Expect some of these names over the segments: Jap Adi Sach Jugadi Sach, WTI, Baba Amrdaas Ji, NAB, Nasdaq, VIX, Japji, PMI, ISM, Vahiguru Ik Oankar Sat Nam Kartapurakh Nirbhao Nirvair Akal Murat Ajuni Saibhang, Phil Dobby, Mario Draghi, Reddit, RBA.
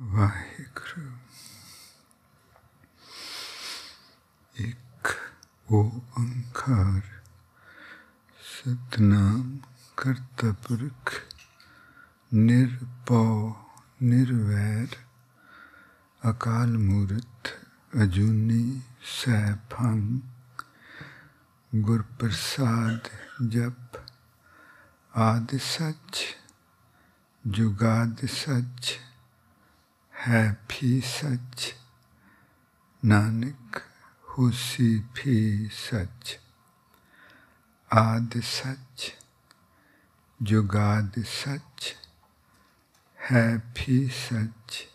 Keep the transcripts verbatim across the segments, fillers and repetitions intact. Vahiguru Ik Oankar Sat Nam Kartapurakh Nirbhao Nirvair Akal Murat Ajuni Saibhang Gur Prasad Jap Adi Sach Jugadi Sach Happy Sach Nanak Husi P Sach Adi Sach Jugadi Sach Happy Sach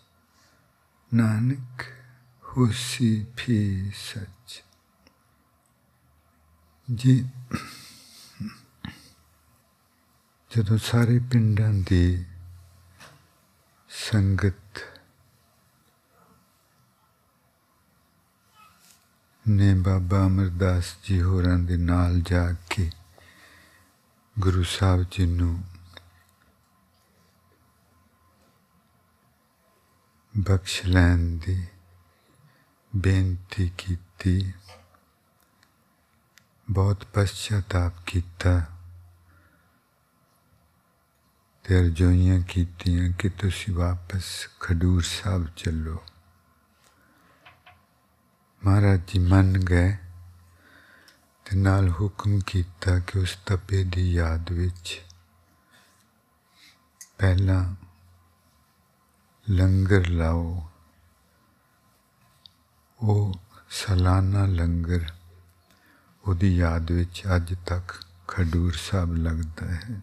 Nanak Husi P Sach Ji ਜਦੋਂ ਸਾਰੇ ਪਿੰਡਾਂ ਦੀ ਸੰਗਤ ਨੇ ਬਾਬਾ ਅਮਰਦਾਸ ਜੀ ਹੋਰਾਂ ਦੇ ਨਾਲ ਜਾ ਕੇ ਗੁਰੂ ਸਾਹਿਬ ਜੀ ਨੂੰ ਬਖਸ਼ ਲੈਣ ਦੀ ਬੇਨਤੀ ਕੀਤੀ ਬਹੁਤ ਪਛਤਾਪ ਕੀਤਾ ਤੇ ਅਰਜ਼ੋਈਆਂ ਕੀਤੀਆਂ ਕਿ ਤੁਸੀਂ ਵਾਪਸ ਖਡੂਰ ਸਾਹਿਬ ਚੱਲੋ ਮਹਾਰਾਜ ਜੀ ਮੰਨ ਗਏ ਤੇ ਨਾਲ ਹੁਕਮ ਕੀਤਾ ਕਿ ਉਸ ਤਪੇ ਦੀ ਯਾਦ ਵਿੱਚ ਪਹਿਲਾਂ ਲੰਗਰ ਲਾਓ ਉਹ ਸਾਲਾਨਾ ਲੰਗਰ ਉਹਦੀ ਯਾਦ ਵਿੱਚ ਅੱਜ ਤੱਕ ਖਡੂਰ ਸਾਹਿਬ ਲੱਗਦਾ ਹੈ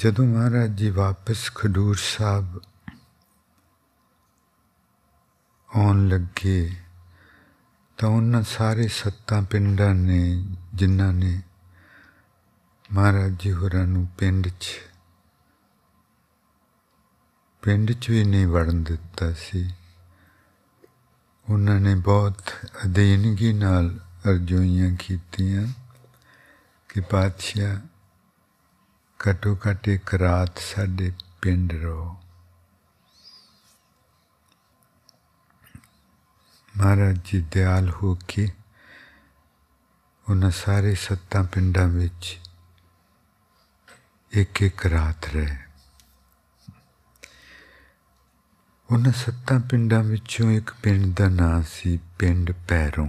ਜਦੋਂ ਮਹਾਰਾਜ ਜੀ ਵਾਪਸ ਖਡੂਰ ਸਾਹਿਬ ਆਉਣ ਲੱਗੇ ਤਾਂ ਉਹਨਾਂ ਸਾਰੇ ਸੱਤਾਂ ਪਿੰਡਾਂ ਨੇ ਜਿਨ੍ਹਾਂ ਨੇ ਮਹਾਰਾਜ ਜੀ ਹੋਰਾਂ ਨੂੰ ਪਿੰਡ 'ਚ ਪਿੰਡ 'ਚ ਵੀ ਨਹੀਂ ਵੜਨ ਦਿੱਤਾ ਸੀ ਉਹਨਾਂ ਨੇ ਬਹੁਤ ਅਧੀਨਗੀ ਨਾਲ ਅਰਜ਼ੋਈਆਂ ਕੀਤੀਆਂ ਕਿ ਪਾਤਸ਼ਾਹ ਘੱਟੋ ਘੱਟ ਇੱਕ ਰਾਤ ਸਾਡੇ ਪਿੰਡ ਰਹੋ ਮਹਾਰਾਜ ਜੀ ਦਿਆਲ ਹੋ ਕੇ ਉਹਨਾਂ ਸਾਰੇ ਸੱਤਾਂ ਪਿੰਡਾਂ ਵਿੱਚ ਇੱਕ ਇੱਕ ਰਾਤ ਰਹੇ ਉਹਨਾਂ ਸੱਤਾਂ ਪਿੰਡਾਂ ਵਿੱਚੋਂ ਇੱਕ ਪਿੰਡ ਦਾ ਨਾਂ ਸੀ ਪਿੰਡ ਪੈਰੋਂ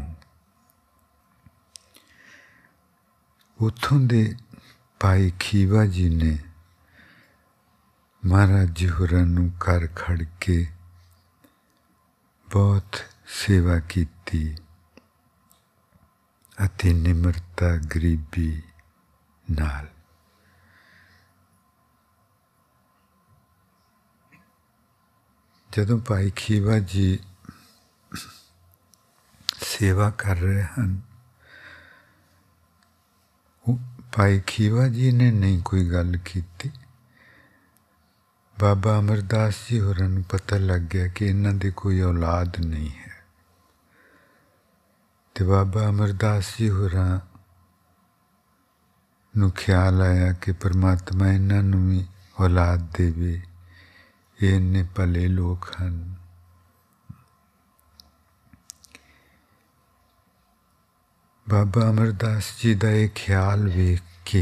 ਉੱਥੋਂ ਦੇ ਭਾਈ ਖੀਵਾ ਜੀ ਨੇ ਮਹਾਰਾਜ ਜੀ ਹੋਰਾਂ ਨੂੰ ਘਰ ਖੜ ਕੇ ਬਹੁਤ ਸੇਵਾ ਕੀਤੀ ਅਤੇ ਨਿਮਰਤਾ ਗਰੀਬੀ ਨਾਲ ਜਦੋਂ ਭਾਈ ਖੀਵਾ ਜੀ ਸੇਵਾ ਕਰ ਰਹੇ ਹਨ भाई खीवा जी ने नहीं कोई गल की बाबा अमरदास जी होरां नूं पता लग गया कि इन्हां दी कोई औलाद नहीं है तो बाबा अमरदास जी होरां नूं ख्याल आया कि परमात्मा इन्हां नूं भी औलाद देवे ये इन्ने भले लोग हन बाबा अमरदास जी का यह ख्याल वेख के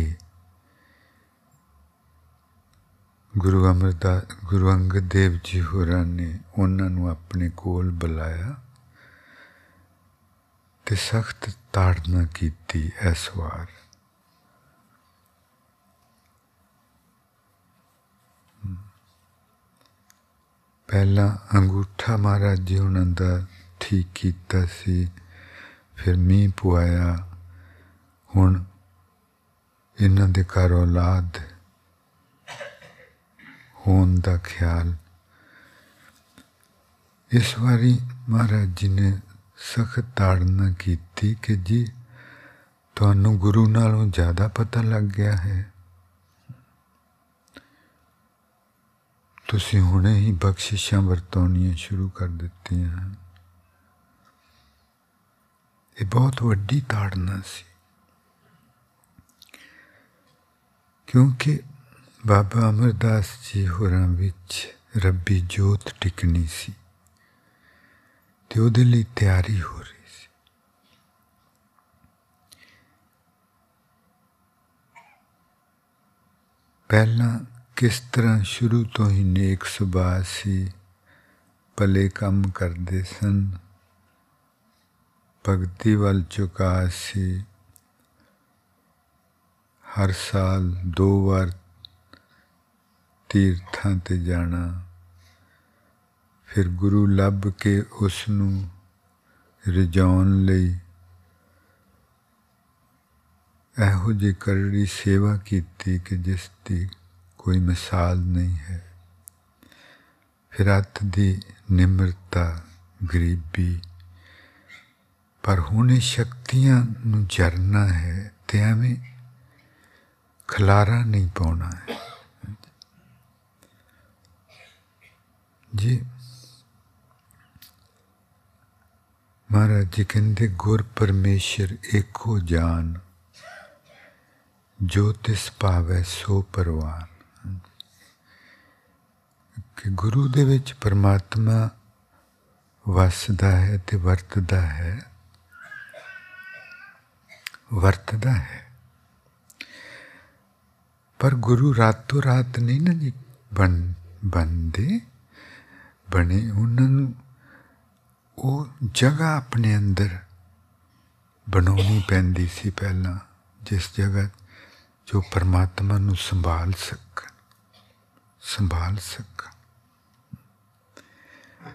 गुरु अमरदास गुरु अंगद देव जी होरां ने उन्होंने अपने कोल बुलाया ते सख्त ताड़ना की इस वार पहला अंगूठा महाराज जी उन्होंने दा ठीक किया सी फिर मींह पवाया हुण इन्हां दे घर औलाद होण दा ख्याल इस वारी महाराज जी ने सख्त ताड़ना कीती कि जी तुहानूं गुरु नालों ज़्यादा पता लग गया है तुसीं हुणे ही बख्शिशां वरताउणियां शुरू कर दित्तियां हन ये बहुत वड्डी ताड़ना सी क्योंकि ਬਾਬਾ ਅਮਰਦਾਸ ਜੀ ਹੋਰਾਂ ਵਿੱਚ ਰੱਬੀ ਜੋਤ ਟਿਕਣੀ ਸੀ ਤੇ ਉਹਦੇ ਲਈ ਤਿਆਰੀ ਹੋ ਰਹੀ ਸੀ। ਪਹਿਲਾਂ ਕਿਸ ਤਰ੍ਹਾਂ ਸ਼ੁਰੂ ਤੋਂ ਹੀ ਨੇਕ ਸੁਭਾਅ ਸੀ, ਭਲੇ ਕੰਮ ਕਰਦੇ ਸਨ, ਭਗਤੀ ਵੱਲ ਝੁਕਾਅ ਸੀ। ਹਰ ਸਾਲ ਦੋ ਵਾਰ तीर्थां ते जाना, फिर गुरु लभ के उसनू रिझाउण लई इहो जी करड़ी सेवा कीती कि जिस दी कोई मिसाल नहीं है। फिर हथ दी निमरता, गरीबी, पर हुणे शक्तियां नू जरना है ते एवें खलारा नहीं पाउणा है जी। महाराज जी कहते गुर परमेश्वर एको जान, जो तिस भावै सो परवान। कि गुरु दे विच परमात्मा वसदा है ते वरतदा है वरतदा है पर गुरु रातों रात नहीं ना जी बन बनते बने। उन्होंने वो जगह अपने अंदर बनानी पैंदी सी पहला, जिस जगह जो परमात्मा नू संभाल सकन संभाल सकन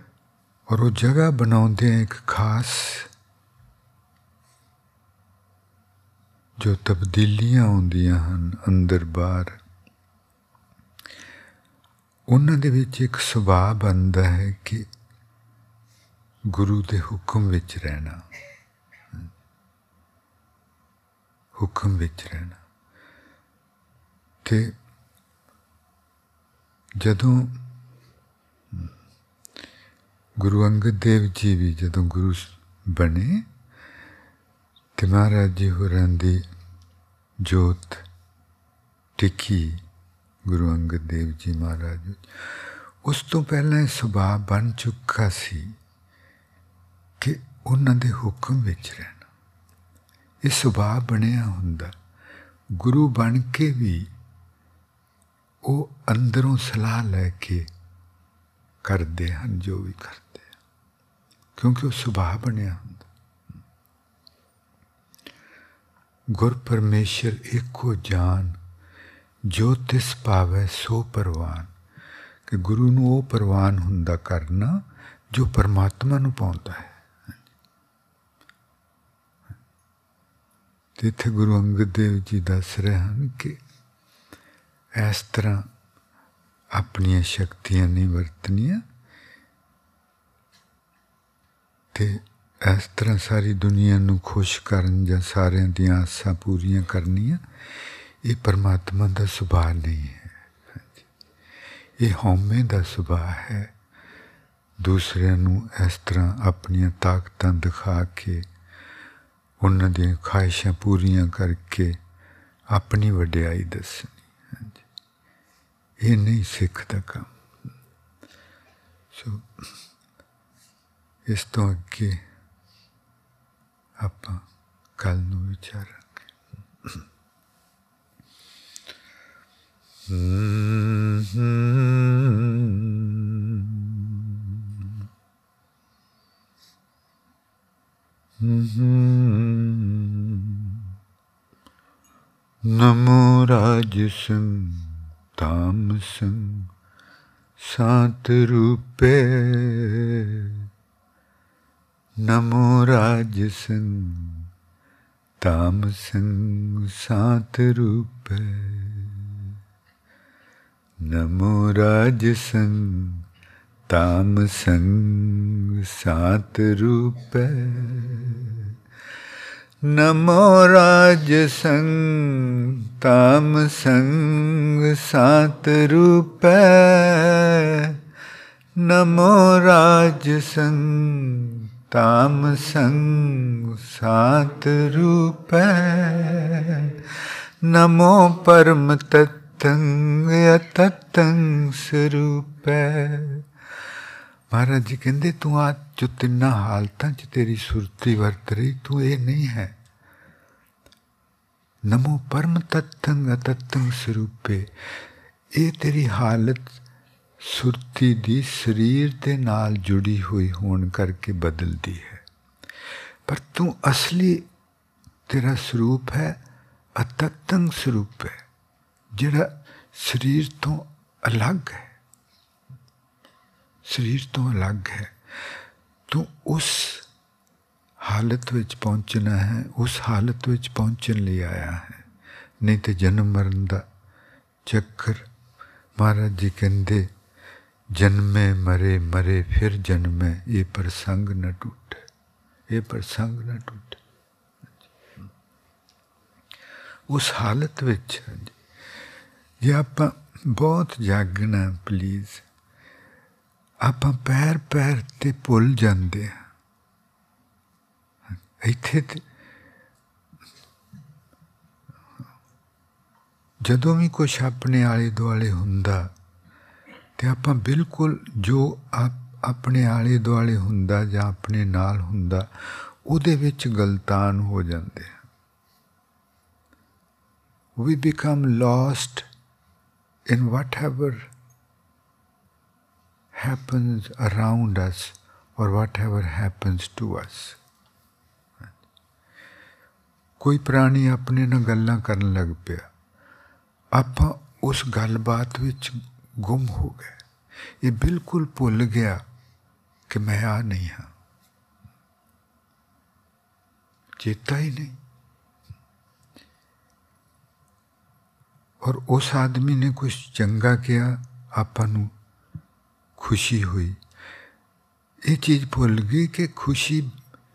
और वो जगह बनाते एक खास जो तब्दीलियां आउंदियां हन अंदर बाहर, उन्हां दे विच एक सुभाव बनता है कि गुरु दे हुक्म विच रहना हुक्म विच रहना ते जदों गुरु अंगद देव जी भी जदों गुरु बने ते महाराज जी होरां दी जोत टिकी गुरु अंगद देव जी महाराज। उस तो पहले सुभाव बन चुका सी कि उन्हां दे हुक्म विच रहना, ये सुभाव बनिया हुंदा। गुरु बन के भी वो अंदरों सलाह लैके करदे हन जो भी करदे, क्योंकि वो सुभाव बनिया हुंदा। गुर परमेश्वर एको जान, जो तिस भावै सो परवान। कि गुरु नू वो परवान हुंदा करना जो परमात्मा नू पाउंदा है। ते इत्थे गुरु अंगद देव जी दस रहे हैं कि इस तरह अपनियां शक्तियां नहीं वरतनियां ते इस तरह सारी दुनिया नू खुश करन जां सारिआं दीआं आसां पूरीआं करनियां, ये परमात्मा का सुभाव नहीं है। ये हौमे का सुभाव है, दूसरों नू इस तरह अपनी ताकत दिखा के उन्हां दी ख्वाहिशां पूरियां करके अपनी वड्याई दसनी, ये नहीं सिख दा काम। सो इस तो अगे आपां कल नू विचारांगे। नमो राजसं तामसं सातरूपे, नमो राजसं तामसं सातरूपे, नमो राजसं तामसं सातरूपे, नमो राजसं तामसं सातरूपे, नमो राजसं तामसं सातरूपे, नमो परम तत्व तंग अतंग स्वरूप महाराज जी कहते तू आ जो तिना हालतों च तेरी सुरती वरत रही तू ये नहीं है। नमो परम तत्तंग अतत्तंग स्वरूपे ये तेरी हालत सुरती दी शरीर के नाल जुड़ी हुई होने करके बदलती है, पर तू असली तेरा स्वरूप है अतत्तंग स्वरूप है जिहड़ा शरीर तो अलग है, शरीर तो अलग है। तू उस हालत विच पहुँचना है, उस हालत विच पहुँचने लिए आया है, नहीं तो जन्म मरण का चक्कर। महाराज जी कहते जन्मे मरे मरे फिर जन्मे ये प्रसंग न टूटे, ये प्रसंग न टूटे। उस हालत विच जे आपां बहुत जागना प्लीज़, आपां पैर पैर ते भुल जाते हैं। इत्थे जदों भी कुछ अपने आले दुआले हुंदा ते आपां बिल्कुल जो आप अपने आले दुआले हुंदा जां अपने नाल हुंदा उहदे विच गलतान हो जाते हैं। We become lost in whatever happens around us or whatever happens to us. कोई प्राणी अपने नाल गल्लां करन लग पिया, आपां उस गलबात विच गुम हो गए, ये बिल्कुल भुल गया कि मैं आ नहीं हाँ, चेता ही नहीं। और उस आदमी ने कुछ चंगा किया, आपां नूं खुशी हुई, ये चीज़ भुल गई कि खुशी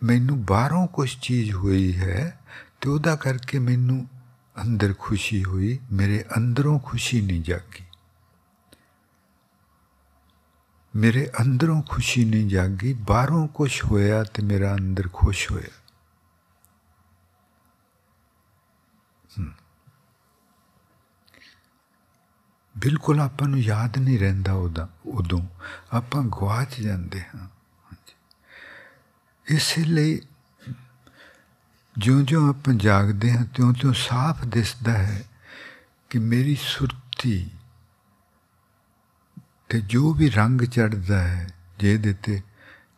मैनूं बाहरों कुछ चीज़ हुई है तो उदा करके मैनू अंदर खुशी हुई, मेरे अंदरों खुशी नहीं जागी, मेरे अंदरों खुशी नहीं जागी, बाहरों कुछ होया तो मेरा अंदर खुश होया। बिल्कुल आपां नूं याद नहीं रहिंदा, उदा उदों आपां गवाच जांदे हां। इसलिए ज्यों ज्यों आप जागते हैं त्यों त्यों साफ दिसता है कि मेरी सुरती ते जो भी रंग चढ़ता है, जे देते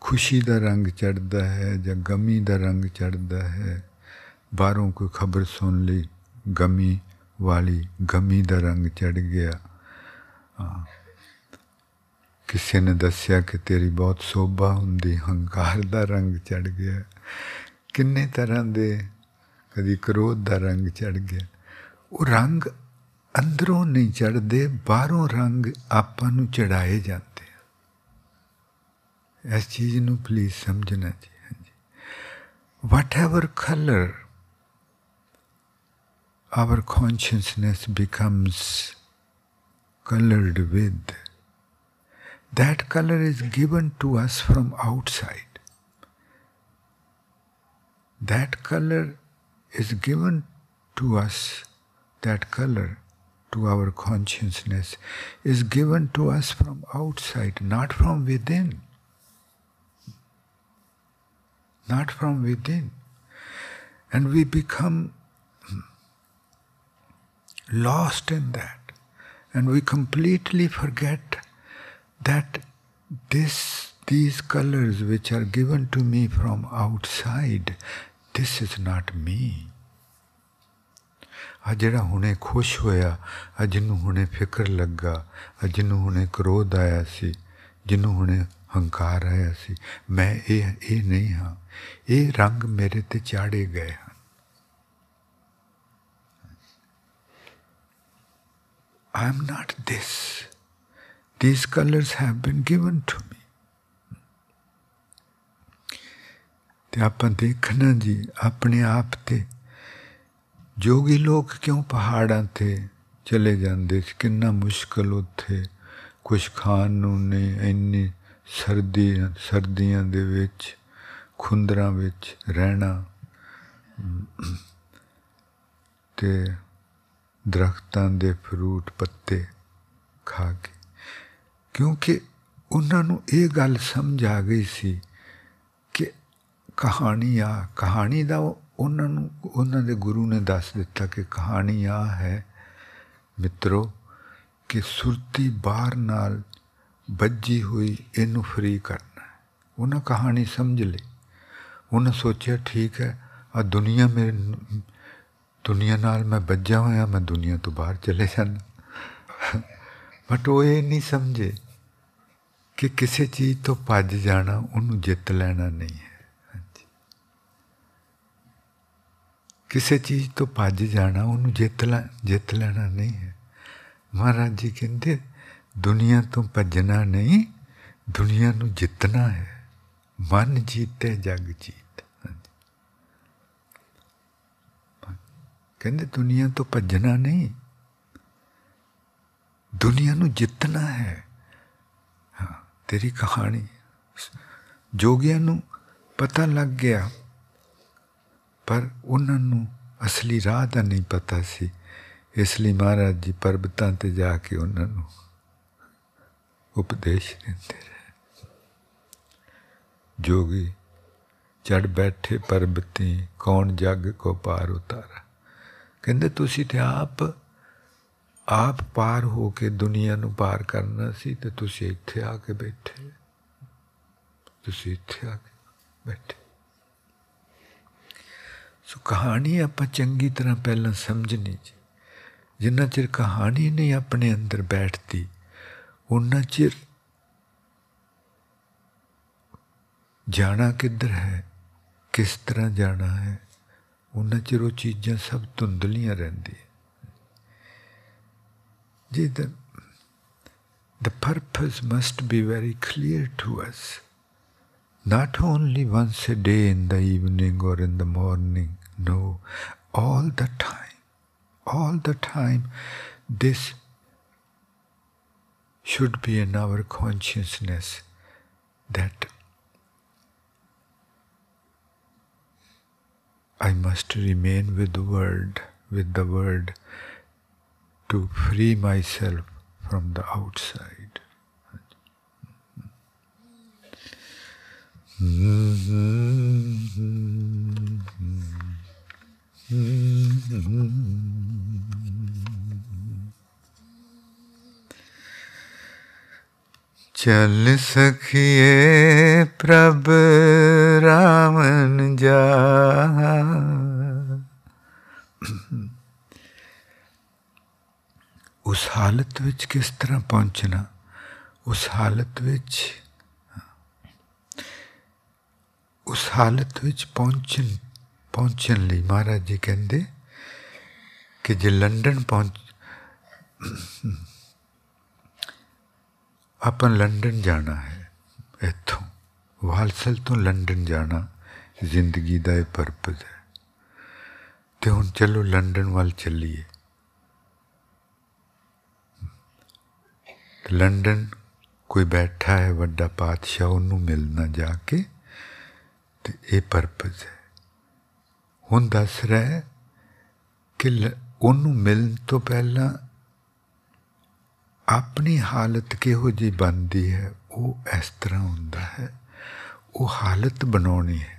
खुशी का रंग चढ़ता है या गमी का रंग चढ़ता है, बाहरों कोई खबर सुन ली गमी वाली, गमी का रंग चढ़ गया, किसी ने दस्या कि तेरी बहुत शोभा हुंदी, हंकार का रंग चढ़ गया, किन्ने तरह दे कभी क्रोध का रंग चढ़ गया। वो रंग अंदरों नहीं चढ़ते, बाहरों रंग आपां नूं चढ़ाए जाते हैं। इस चीज़ नूं प्लीज़ समझना चाहिए। Whatever colour our consciousness becomes coloured with, that colour is given to us from outside. That color is given to us, that color to our consciousness is given to us from outside, not from within. Not from within. And we become lost in that. And we completely forget that this, these colors which are given to me from outside, this is not me. आ जिहड़ा हुणे खुश होया, आ जिन्नू हुणे फिकर लगा, आ जिन्नू हुणे क्रोध आया सी, जिन्नू हुणे हंकार आया सी, मैं ये ये नहीं हाँ, ये रंग मेरे ते चाढ़े गए हैं। I am not this. These colors have been given to me. तो आप देखना जी अपने आप ते, जोगी लोग क्यों पहाड़ां ते चले जाते, कितना मुश्किल उत्थे कुछ खाण नूं नहीं, इन्नी सर्दी सर्दियां दे विच खुंदरां विच रहना ते ਦਰਖਤਾਂ ਦੇ ਫਰੂਟ ਪੱਤੇ ਖਾ ਕੇ ਕਿਉਂਕਿ ਉਹਨਾਂ ਨੂੰ ਇਹ ਗੱਲ ਸਮਝ ਆ ਗਈ ਸੀ ਕਿ ਕਹਾਣੀ ਆ ਕਹਾਣੀ ਦਾ ਉਹਨਾਂ ਨੂੰ ਉਹਨਾਂ ਦੇ ਗੁਰੂ ਨੇ ਦੱਸ ਦਿੱਤਾ ਕਿ ਕਹਾਣੀ ਆ ਹੈ ਮਿੱਤਰੋ ਕਿ ਸੁਰਤੀ ਬਾਹਰ ਨਾਲ ਬੱਝੀ ਹੋਈ ਇਹਨੂੰ ਫਰੀ ਕਰਨਾ ਹੈ। ਉਹਨਾਂ ਕਹਾਣੀ ਸਮਝ ਲਈ। ਉਹਨਾਂ ਸੋਚਿਆ ਠੀਕ ਹੈ ਆ ਦੁਨੀਆ ਮੇਰੇ दुनिया नाल मैं बज्जा होया मैं दुनिया तो बाहर चले जाना बट वो ये नहीं समझे कि किसी चीज़ तो भज जाना उन्होंने जित लेना नहीं है। हाँ जी, किसी चीज़ तो भज जाना उन्होंने जित ला जित लेना नहीं है। महाराज जी कहते दुनिया तो भजना नहीं, दुनिया को जितना है। मन जीते जग जीत। कहते दुनिया तो भजना नहीं, दुनिया को जितना है। हाँ, तेरी कहानी जोगिया को पता लग गया पर उन्होंने असली राह का नहीं पता सी, इसलिए महाराज जी पर्वतां ते जाके उन्होंने उपदेश देते रहे। जोगी चढ़ बैठे पर्वती कौन जग को पार उतारा। ਕਹਿੰਦੇ ਤੁਸੀਂ ਤੇ ਆਪ ਆਪ ਪਾਰ ਹੋ ਕੇ ਦੁਨੀਆ ਨੂੰ ਪਾਰ ਕਰਨਾ ਸੀ ਤੇ ਤੁਸੀਂ ਇੱਥੇ ਆ ਕੇ ਬੈਠੇ ਤੁਸੀਂ ਇੱਥੇ ਆ ਕੇ ਬੈਠੇ। ਸੋ ਕਹਾਣੀ ਆਪਾਂ ਚੰਗੀ ਤਰ੍ਹਾਂ ਪਹਿਲਾਂ ਸਮਝਣੀ ਜੀ। ਜਿੰਨਾ ਚਿਰ ਕਹਾਣੀ ਨਹੀਂ ਆਪਣੇ ਅੰਦਰ ਬੈਠਦੀ ਉਹਨਾਂ ਚਿਰ ਜਾਣਾ ਕਿੱਧਰ ਹੈ, ਕਿਸ ਤਰ੍ਹਾਂ ਜਾਣਾ ਹੈ, ਉਹਨਾਂ ਚਿਰ ਉਹ ਚੀਜ਼ਾਂ ਸਭ ਧੁੰਦਲੀਆਂ ਰਹਿੰਦੀਆਂ ਜੀ। The purpose must be very clear to us, not only once a day in the evening or in the morning, no, all the time, all the time. This should be in our consciousness that I must remain with the word, with the word to free myself from the outside. चल सखिए प्रभ रामन जा, उस हालत विच किस तरह पहुंचना, उस हालत विच उस हालत विच पहुंचन पहुंचन लई महाराज जी कहंदे कि जे लंडन पहुंच अपन लंडन जाना है, इतों वालसल तो लंडन जाना जिंदगी का यह परपज़ है। तो हुण चलो लंडन वाल चलीए। लंडन कोई बैठा है वड्डा पातशाह, उन्होंने मिलना जाके, तो यह परपज़ है। हुण दस रहा है कि उन्होंने मिलन तो पहला अपनी हालत किहो जी बनती है, वो इस तरह होता है। वो हालत बनानी है,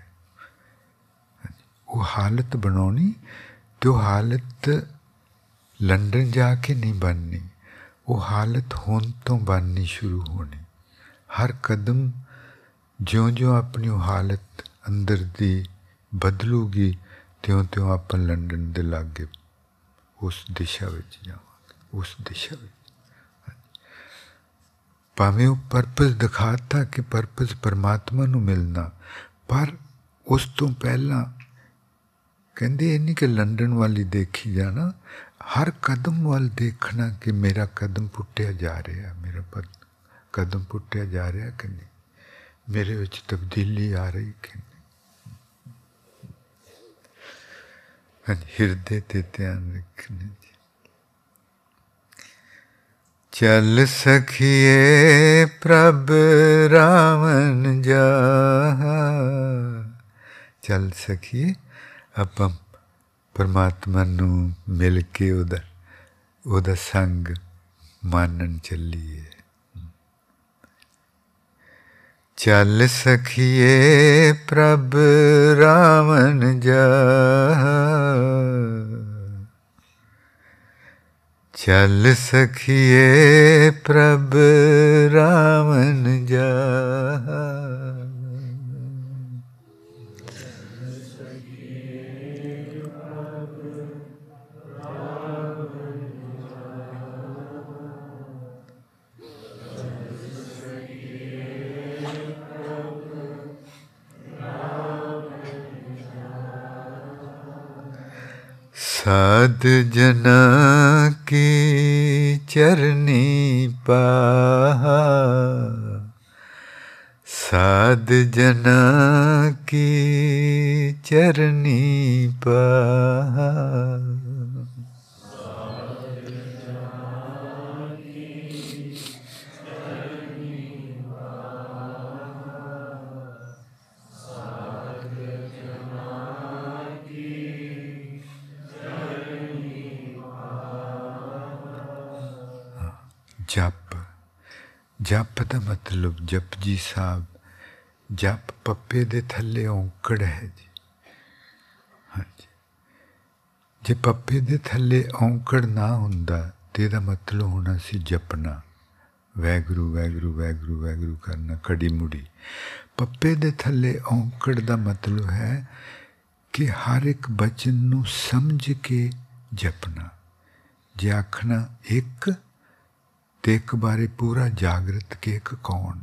वो हालत बनानी, तो हालत लंडन जाके नहीं बननी, वो हालत होन तो बननी शुरू होनी। हर कदम ज्यों ज्यों अपनी वो हालत अंदर दी बदलूगी, त्यों त्यों अपन लंडन दे लागे उस दिशा विच जावांगे, उस दिशा विच। भावें वो परपज़ दिखाता कि परपज़ परमात्मा नू मिलना, पर उस तो पहला कहते ये नहीं कि लंडन वाली देखी जाना, हर कदम वाल देखना कि मेरा कदम पुटिया जा रहा, मेरा पद कदम पुटिया जा रहा कि नहीं, मेरे विच तब्दीली आ रही कि नहीं। हिरदे ते ध्यान रखना। चल सखिए प्रभ रामन जा, चल सखिए आपां परमात्मा नू मिल के उधर ਉਹਦਾ ਸੰਗ ਮਾਨਣ ਚੱਲੀਏ। ਚੱਲ ਸਖੀਏ ਪ੍ਰਭ ਰਾਵਣ ਜਾ, चल सखिए प्रभ रावण जा, साध जना की चरनी पाहा, साध जना की चरनी पाहा, जप। जप का मतलब जप जी साहब, जप पप्पे दे थले औंकड़ है जी। हाँ जी, जे पप्पे दे थले औंकड़ ना हुंदा ते दा मतलब होना सी जपना, वाहगुरू वाहगुरू वाहगुरू वाहगुरू करना कड़ी मुड़ी। पप्पे दे थले औंकड़ दा मतलब है कि हर एक बचन नू समझ के जपना। जे आखना एक ते एक बारे पूरा जागृत के एक कौन,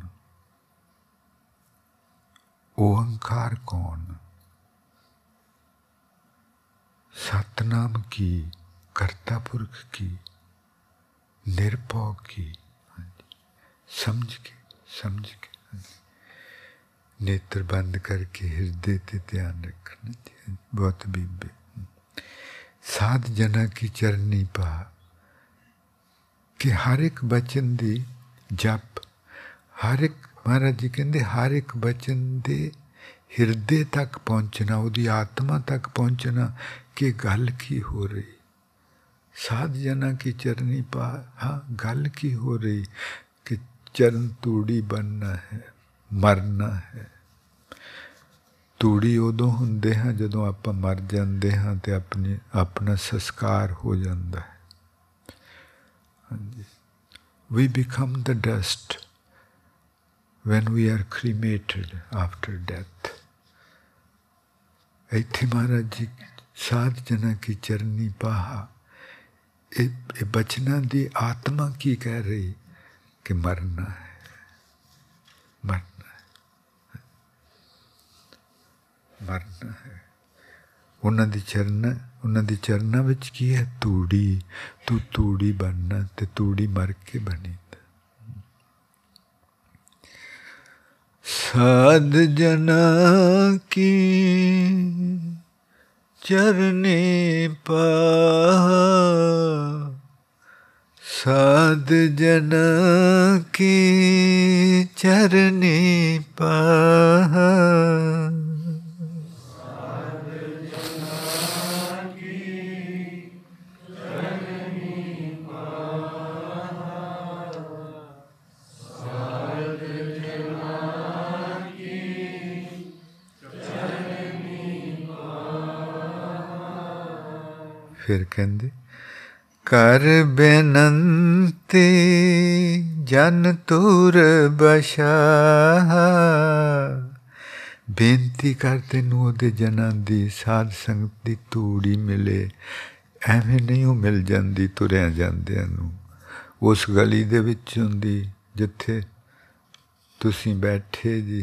ओंकार कौन, सतनाम की, कर्ता पुरख की, निर्भौ की, समझ के समझ के नेत्र बंद करके हृदय ते ध्यान रखना चाहिए। बहुत बीबे साध जना की चरनी पा कि हर एक बचन दे जप, हर एक महाराज जी कहते हर एक बचन दे हिरदे तक पहुँचना, वो आत्मा तक पहुँचना कि गल की हो रही। साध जना की चरनी पा, हाँ गल की हो रही कि चरण तूड़ी बनना है, मरना है। तूड़ी उदों हुंदे हाँ जदों आपां मर जाते हाँ तो अपने अपना संस्कार हो जाता है। We become the dust when we are cremated after death. ऐथे महाराज जी साध जना की चरनी पाहा, ये बचना दी आत्मा की कह रही कि मरना है, मरना है, मरना है। उन्हां दी चरना उन्हां दी चरना विच की है तूड़ी, तू तूड़ी बनना ते तूड़ी मर के बनी। साध जना की चरने पाहा, साध जना की चरने पाहा, फिर कहते कर बेनंती जन तूर बशा, बेनती कर तेनू ओहदे जनां दी साध संगत दी तूड़ी मिले। एवें नहीं वो मिल जाती तुरिया जांदियां नूं, उस गली दे विच हुंदी जिथे तुसीं बैठे जी।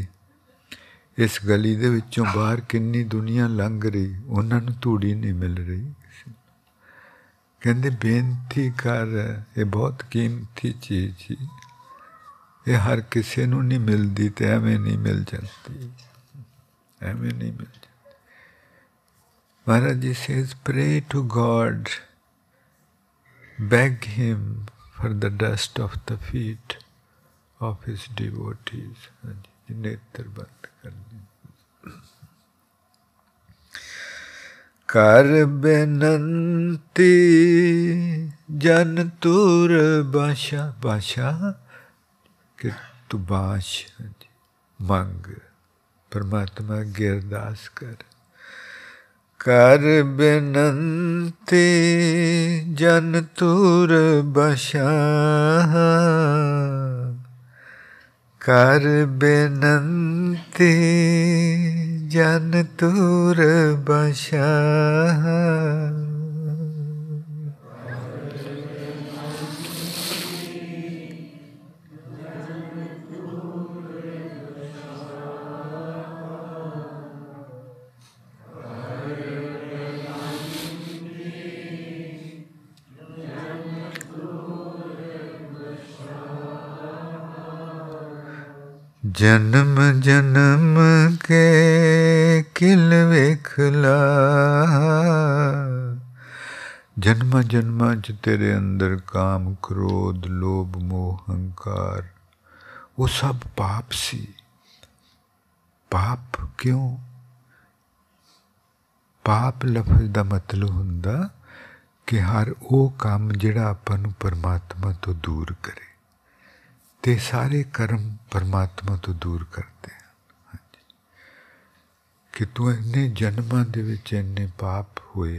इस गली दे विचों बाहर किन्नी दुनिया लंघ रही, उन्हां नूं तूड़ी नहीं मिल रही। कहते बेनती कर, ये बहुत कीमती चीज़ जी, ये हर किसी को नहीं मिलती तो एवें नहीं मिल जाती, एवें नहीं मिल जाती। Maharaj ji says pray to God, beg him for the dust of the feet of his devotees. नेत्र बंद करने कर बेनंती जन तुर बाशा बाशा कि तू बाश मंग परमात्मा की अरदास कर। कर बेनंती जन तुर बाशा कर बेनंती जन तूर बशा जन्म जन्म के किल वेखला जन्मा जन्मा च तेरे अंदर काम क्रोध लोभ मोह अहंकार वो सब पाप सी। पाप क्यों? पाप लफ्ज का मतलब हुंदा कि हर वो काम जिहड़ा आपां नूं परमात्मा तो दूर करे। ते सारे कर्म परमात्मा तो दूर करते हैं कि तू इन्ने जन्मां दे विच इन्ने पाप हुए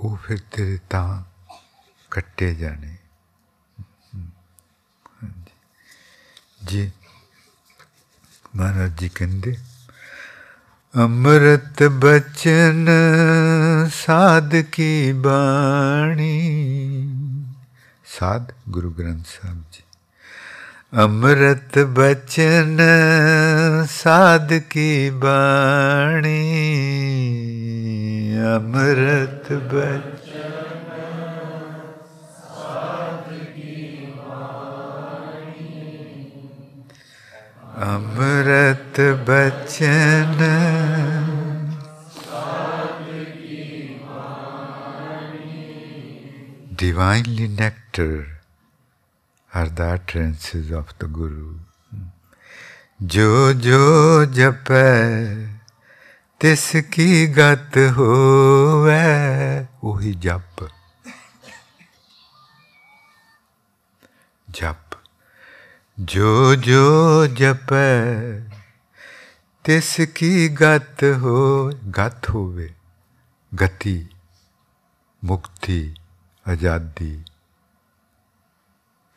वो फिर तेरे तां कट्टे जाने। जी महाराज जी कहंदे अमृत बचन साध की बाणी। साध गुरु ग्रंथ साहब जी। अमृत बचन साध की बाणी अमृत बचन साध की बाणी अमृत बचन divinely nectar are the utterances of the Guru. Jo jo japai tiski gat hove ohi jap jap jo jo japai tiski gat ho gat hove gati mukti आजादी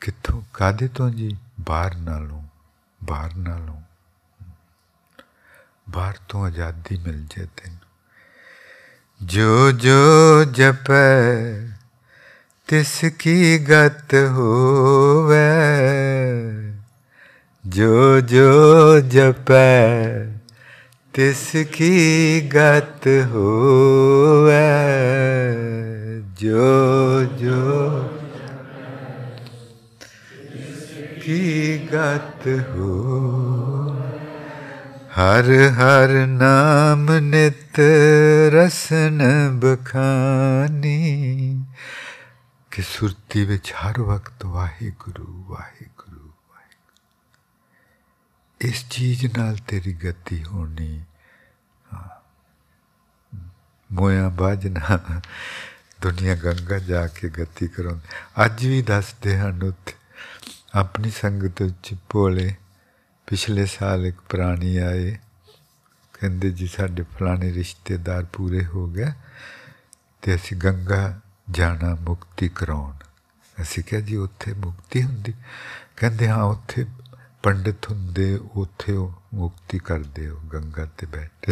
कितों कादे तो जी बाहर ना लो बाहर ना लो बाहर तो आजादी मिल जाए तेन। जो जो जपै तिसकी गत होवे जो जो जपै तिसकी गत होवे जो जो की गत हो हर हर नाम नित रसन बखानी कि सुरती विच हर वक्त वाहिगुरु वाहिगुरु वाहिगुरु इस चीज नाल तेरी गति होनी। मोया बाजना दुनिया गंगा जाके गति करो। अज भी दसते हैं उत्थे अपनी संगत विच भोले पिछले साल एक प्राणी आए कहंदे जी साडे फलाने रिश्तेदार पूरे हो गए ते असीं गंगा जाना मुक्ति कराउण। असीं कहा जी उत्थे मुक्ति हुंदी? कहंदे हाँ उत्थे पंडित हुंदे उत्थे मुक्ति करदे हो गंगा ते बैठे।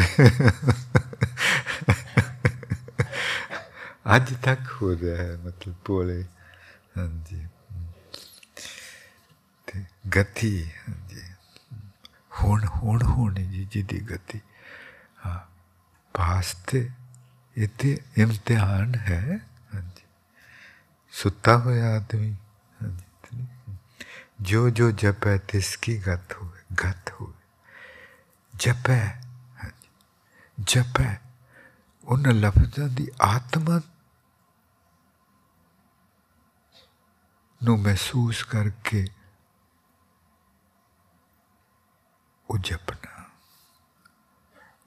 आज तक हो रहा है मतलब भोले। हाँ जी ते गति हाँ जी होण होण होनी जी जी दी गति। हाँ पास ते इत्थे इम्तिहान है। हाँ जी सुता होया आदमी हाँ जी जो जो जपै तिसकी गत होवे गत होवे जपै हाँ जी जपै उन लफ्जां दी आत्मा नू महसूस करके वो जपना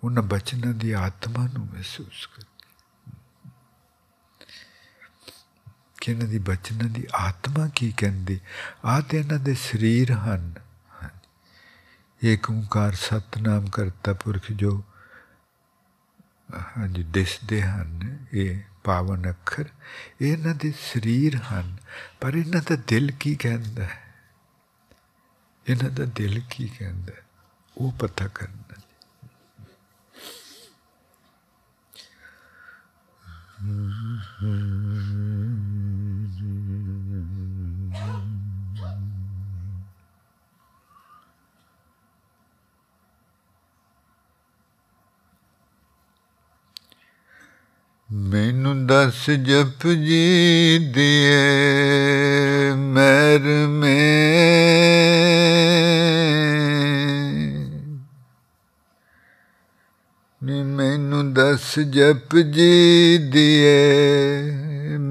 ਉਹਨਾਂ ਬਚਨਾਂ ਦੀ ਆਤਮਾ ਨੂੰ ਮਹਿਸੂਸ ਕਰ ਕਿ ਇਹਨਾਂ ਦੀ ਬਚਨਾਂ ਦੀ ਆਤਮਾ ਕੀ ਕਹਿੰਦੀ। ਆਹ ਤਾਂ ਇਹਨਾਂ ਦੇ ਸਰੀਰ ਹਨ, ਏਕ ਓਂਕਾਰ ਸਤਨਾਮ ਕਰਤਾ ਪੁਰਖ ਜੋ ਹਾਂਜੀ ਦਿਸਦੇ ਹਨ, ਇਹ ਪਾਵਨ ਅੱਖਰ ਇਹ ਇਹਨਾਂ ਦੇ ਸਰੀਰ ਹਨ। ਪਰ ਇਹਨਾਂ ਦਾ ਦਿਲ ਕੀ ਕਹਿੰਦਾ ਹੈ, ਇਹਨਾਂ ਦਾ ਦਿਲ ਕੀ ਕਹਿੰਦਾ ਹੈ, ਉਹ ਪਤਾ ਕਰਨਾ। मैनू दस जप जी दिए मेर में, मैनू दस जप जी दिए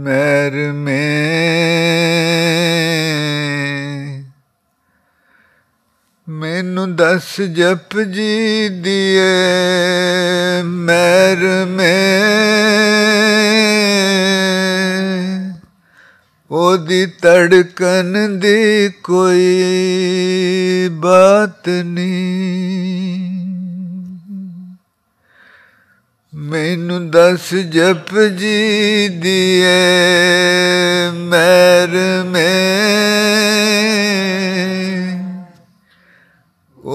मेर में, मैनू दस जप जी दिए मेर में, ओदी तड़कन दी कोई बात नहीं। मैनू दस जप जी दिए मेर में,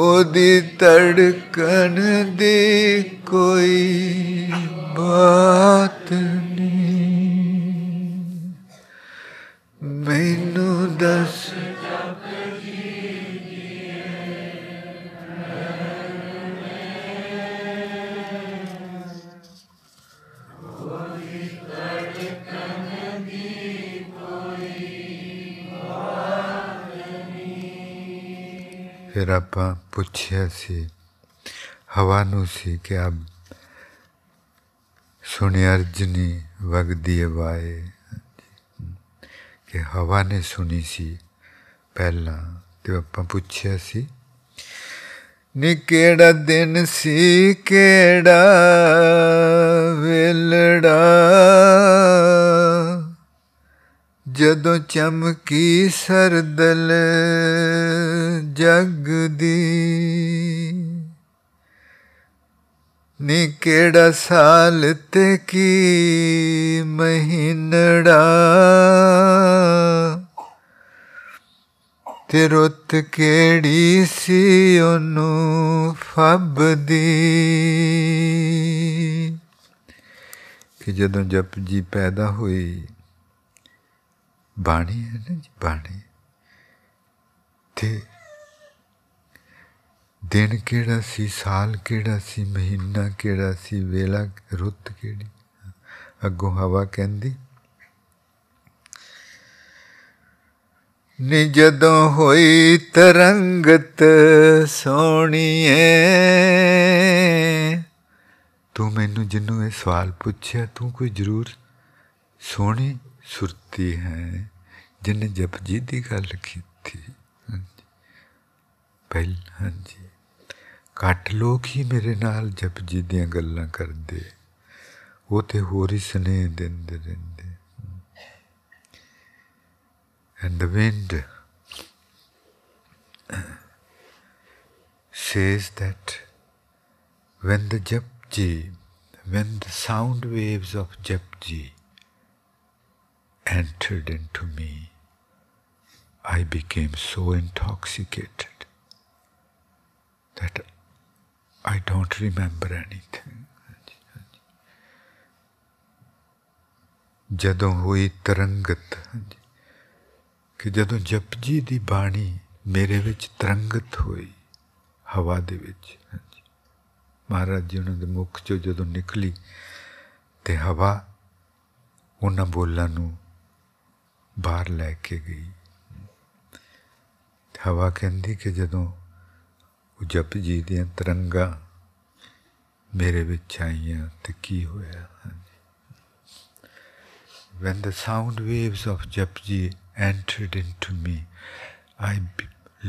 ओदी तड़कन दी कोई बात नहीं। मैनू दस जप जी दिए फिर आप पूछया सी हवानू सी कि आप सुने अर्जनी वगदी वाए हवा ने सुनी सी पहला। तो आपां पूछया सी नी केड़ा दिन सी केड़ा वेलड़ा जदों चमकी सरदल जग दी, नी केड़ा साल ते की महीनड़ा ते रुत केड़ी सी ओनू फब दी। कि जदों जप जी पैदा हुई बाणी है ना जी, बाणी ते दिन केड़ा सी, साल केड़ा सी, महीना केड़ा सी, वेला रुत केड़ी। अगों हवा कहंदी नी जदों होई तरंगत सोहणीए। तू मैनू जिन्नू ये सवाल पूछया तू कोई जरूर सोहनी सुरती है जिन्हें जपजी दी गल कीती। पहला हाँ जी घट लोग ही मेरे नाल जपजी दियां गल्लां करदे, वो ते होर ही स्नेह देंदे रहिंदे। And the wind says that when the Japji, when the sound waves of Japji entered into me, I became so intoxicated that I don't remember anything. जदों हुई तरंगत, कि जदों जपजी दी बाणी मेरे विच तरंगत हुई हवा दे विच। महाराज जी उन्हां दे मुख चों जदों निकली ते हवा उन्हां बोलां नूं बाहर लैके गई। हवा कहंदी कि जदों जपजी दियां तरंगां मेरे विच आईयां ते की होया। When the sound waves of Japji entered into me, I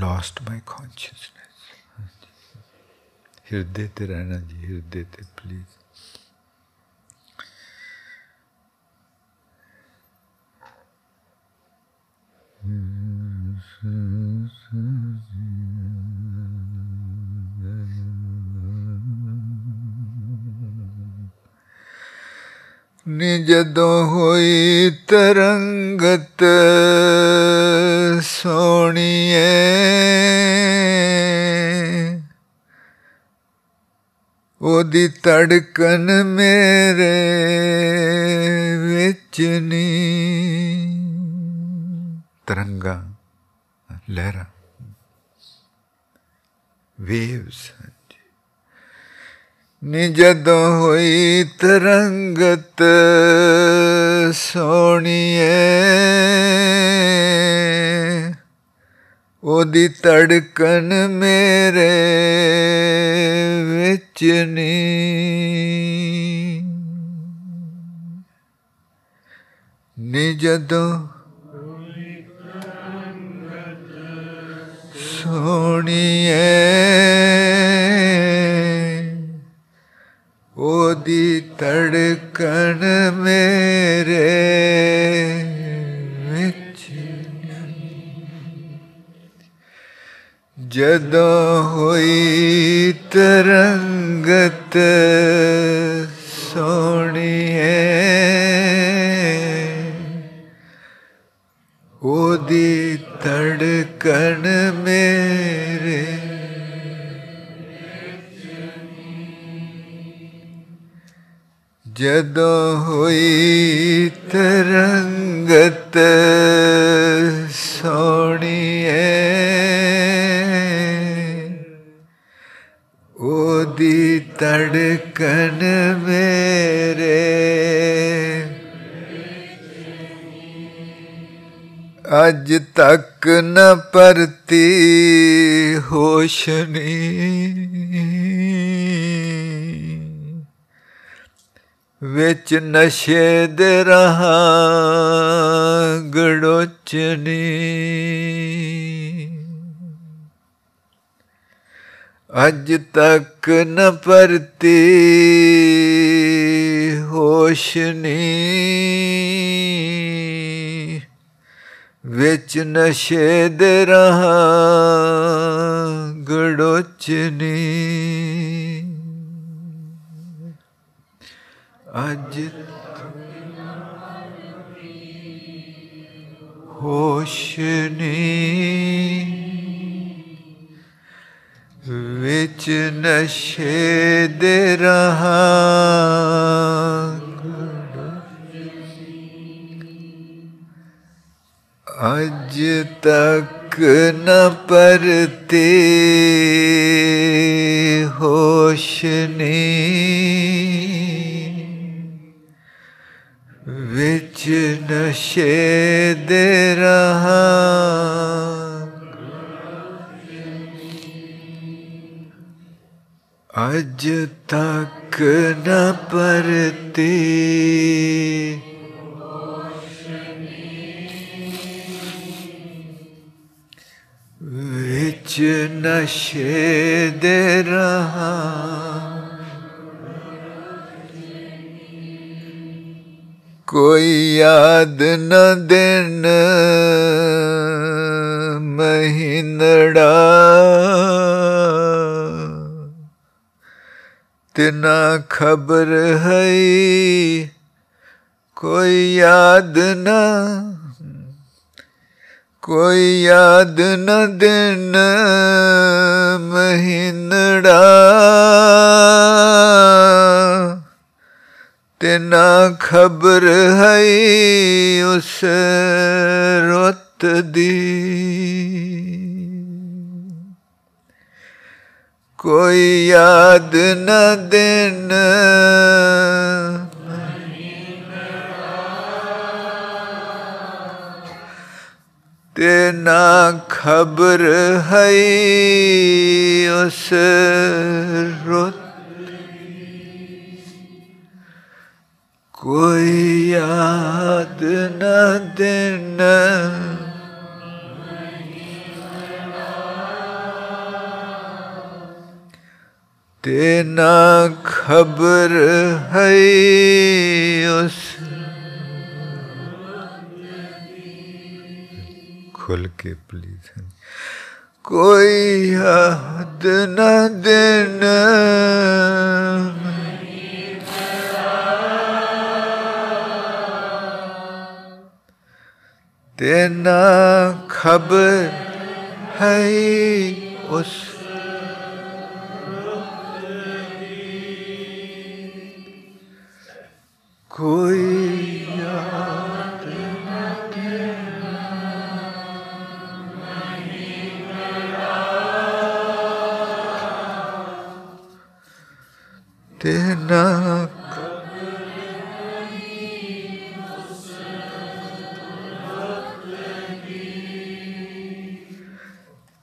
lost my consciousness. हृदय पे रहना जी, हृदय पे प्लीज। निजदों होई तरंगत सोनिए, ओदी तड़कन मेरे विचनी। तरंगा, लहरा, वेव्स। निजदों होई तरंगत सोनिए, ओदी तड़कन मेरे विच नी। निजदों सोनिए, ओदी तड़कन मेरे विच नी। जदों होई तरंगत सोनिए, ओदी तड़कन मेरे। जदों होई तरंगत सोनिए, ओदी तड़कन मेरे। अज तक न परती होशनी, विच नशे दे रहा गड़ोचनी। अज तक न परती होशनी, विच नशे दे रहा गड़ोचनी। अज होशनी, विच नशे दे रहा। अज तक न परती होशनी, विच नशे दे रहा। अज तक न परती, विच नशे दे रहा। कोई याद न दिन महीनड़ा, तना खबर है कोई याद न। कोई याद न दिन महीनड़ा, तेना खबर है उस रोत दी। कोई याद न दिन, तेना खबर है उस रोत। कोई याद न दिन, तेना खबर है उस खुल के प्लीज कोई याद न देना तेना खबर है उस कोई याद न देना नहीं मेरा तेना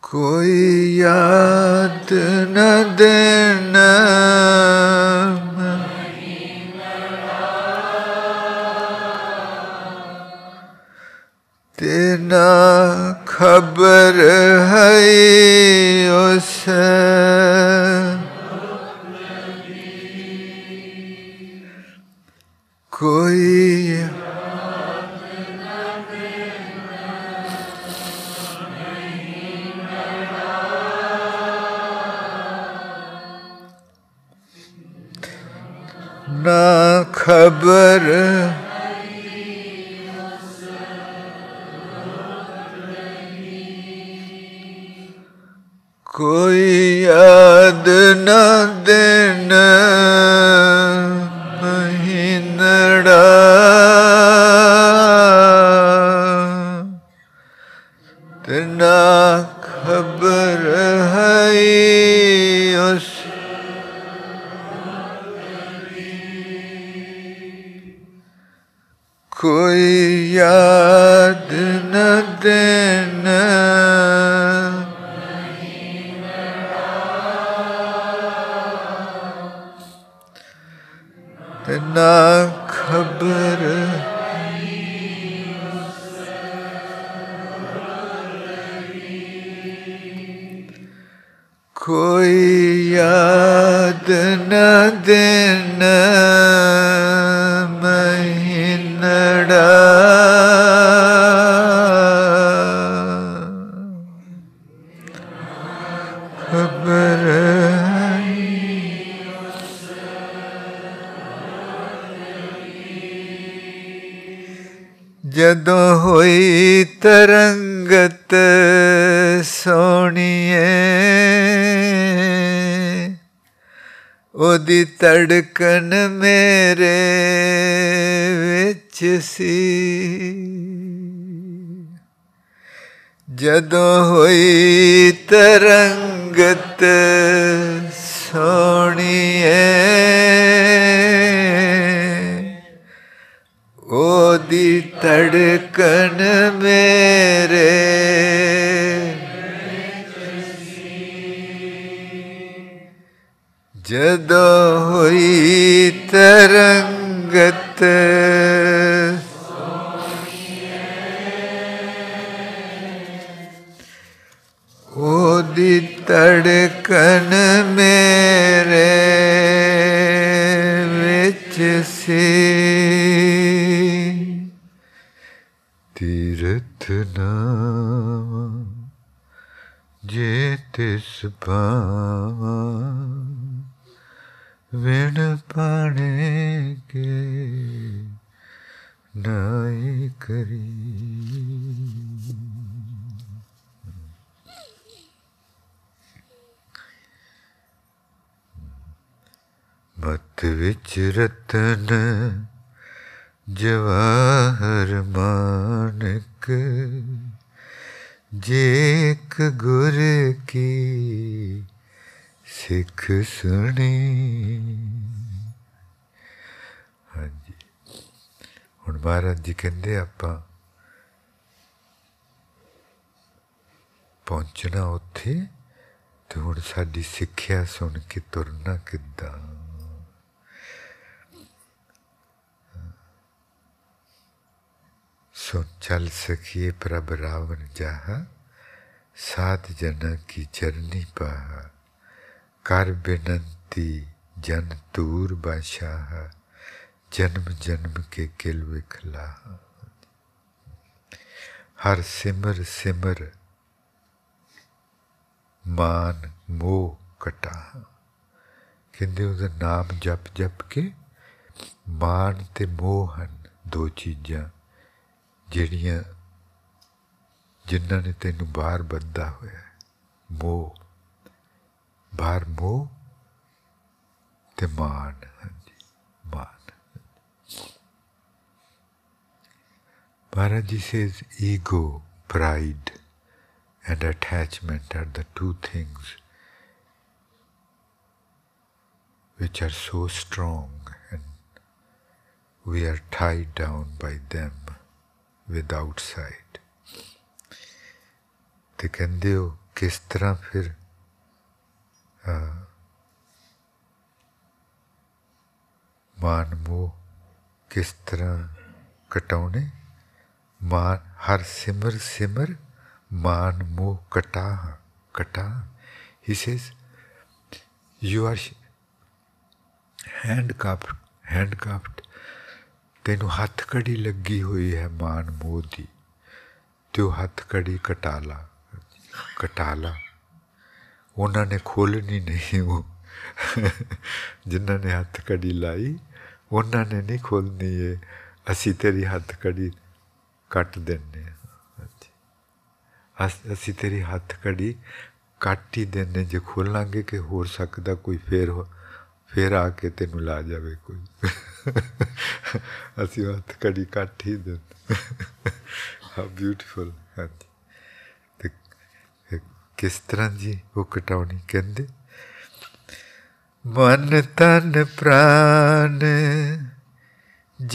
कोई याद न देना तेना खबर है उसे कोई ना खबर कोई याद न देना महीनड़ा तेना खबर है उस कोई याद न देना तेना खबर कोई याद न देना महीनड़ा जदों होई तरंगत सोनिए ओदी तड़कन मेरे विच सी जदों होई तरंगत सोनिए ओदी तड़कन मेरे जदो हुई तरंगत ओदी तड़कन मेरे विच सी तीर्थ नाम जे तिस पावा विण पाने के नाई करी मत विच रतन जवाहर मानक जेक गुर की सिख सुनी। हाँ जी हुण महाराज जी कहते आपां पहुंचना उत्थे ते हुण साडी सिक्ख्या सुन के तुरना किद्दां। सुन चल सखिए प्रभ रावण जहा सात जना की चरनी पहा कर बिनंती ਕੀਤੀ ਜਨ ਤੂਰ ਬਾਦਸ਼ਾਹ ਜਨਮ ਜਨਮ ਕੇ ਕਿਲ ਵਿਖਲਾ ਹਰ ਸਿਮਰ ਸਿਮਰ मान मोह कटा कहते उसका नाम जप जप के मान ते मोह हैं दो चीज़ा जिहड़ियां जिन्हां ने तैनूं बाहर बंधा होया मोह बाहर मोह ते मान हैं जी मान महाराज जी says ego pride and attachment are the two things which are so strong and we are tied down by them with outside. They can do kis tarah fir maan moh kis tarah kataune maan har simar simar मान मोह कटा कटा he says you are handcuffed handcuffed तेनू हथ कड़ी लगी हुई है मान मोह दी तो हथ कड़ी कटाला कटाला उन्होंने खोलनी नहीं वो जिन्होंने हथ कड़ी लाई उन्होंने नहीं खोलनी है असी तेरी हथ कड़ी कट देने असी तेरी हथ कड़ी काट ही देने जो खोलांगे कि हो सकता कोई फिर फिर आके तेनू ला जावे कोई असी हथ कड़ी काट ही देने हाउ ब्यूटीफुल हाँ जी ते किस तरह जी वो कटाउनी कहंदे मन तन प्राण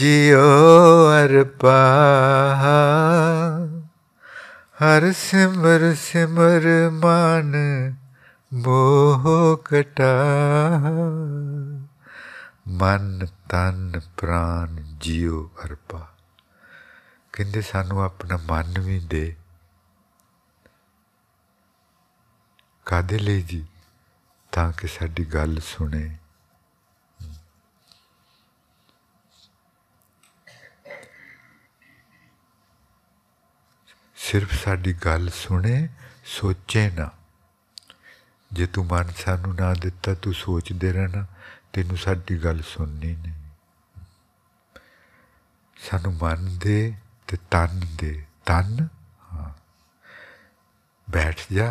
जियो अर्पाहा हर सिमर सिमर मान मोह कटा मन तन प्राण जियो अरपा कहते सानू अपना मन भी दे कादे ले जी तां कि साडी गल सुने सिर्फ साड़ी गल सुने सोचे ना जे तू मन सानू ना दिता तू सोचते रहना तेनू साड़ी गल सुननी नहीं सानू मन दे ते तन दे तन हाँ बैठ जा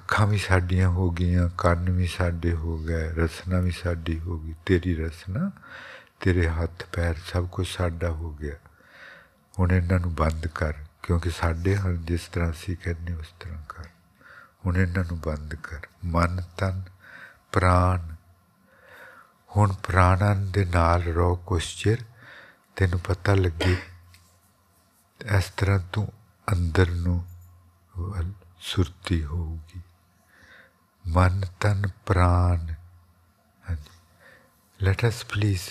अखां भी साड़ियां हो गईयां कान भी साडे हो गए रसना भी साड़ी हो गई तेरी रसना तेरे हाथ पैर सब कुछ साडा हो गया हुण इन्हां नूं बंद कर क्योंकि साढ़े हल जिस तरह असी कहने उस तरह कर हुण इन्हां नूं बंद कर मन तन प्राण हुण प्राणां दे नाल रहो कुछ चिर तैनूं पता लगे इस तरह तू अंदर नूं सुरती होगी मन तन प्राण हाँ जी let us please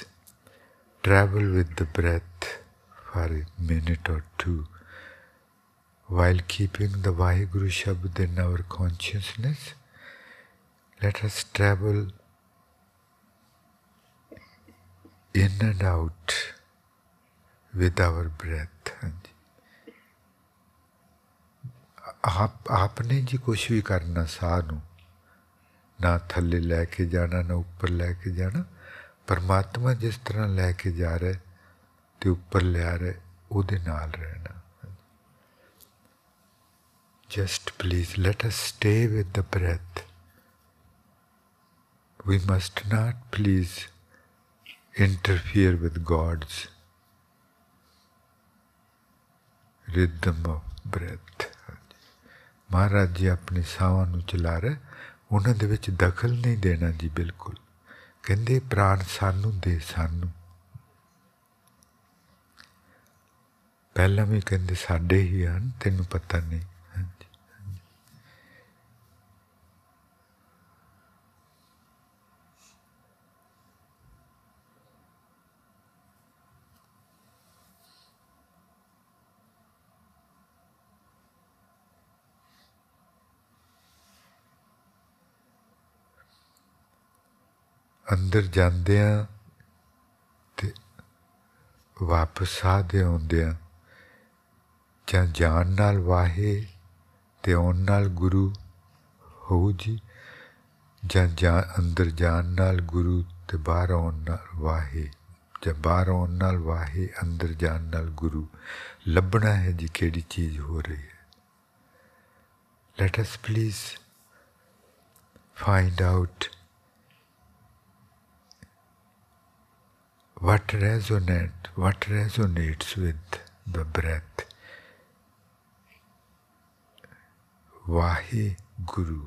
travel with the breath for a minute or two while keeping the Vahiguru Shabd in our consciousness, let us travel in and out with our breath. आप आपने जी कुछ भी करना सानू ना थल्ले लेके जाना ना ऊपर लेके जाना परमात्मा जिस तरह लेके जा रहे ते ऊपर ले आ रहे उदे नाल रहना Just please let us stay with the breath. We must not please interfere with God's rhythm of breath. Maharaj ji apne saah nu chala rahe, unhan de vich dakhal nahi dena ji bilkul. Kehnde pran sanu de sanu. Pehla vi kehnde sade hi han tenu pata nahi. अंदर जांदियां ते वापस आदे आउंदियां जां जान नाल वाहे ते आउण नाल गुरु होऊ जी जां जां अंदर जान नाल गुरु ते बाहर आउण नाल वाहे जां बाहर आउण नाल वाहे अंदर जान नाल गुरु लभना है जी केड़ी चीज़ हो रही है. Let us please find out what resonate, what resonates with the breath. Vahiguru.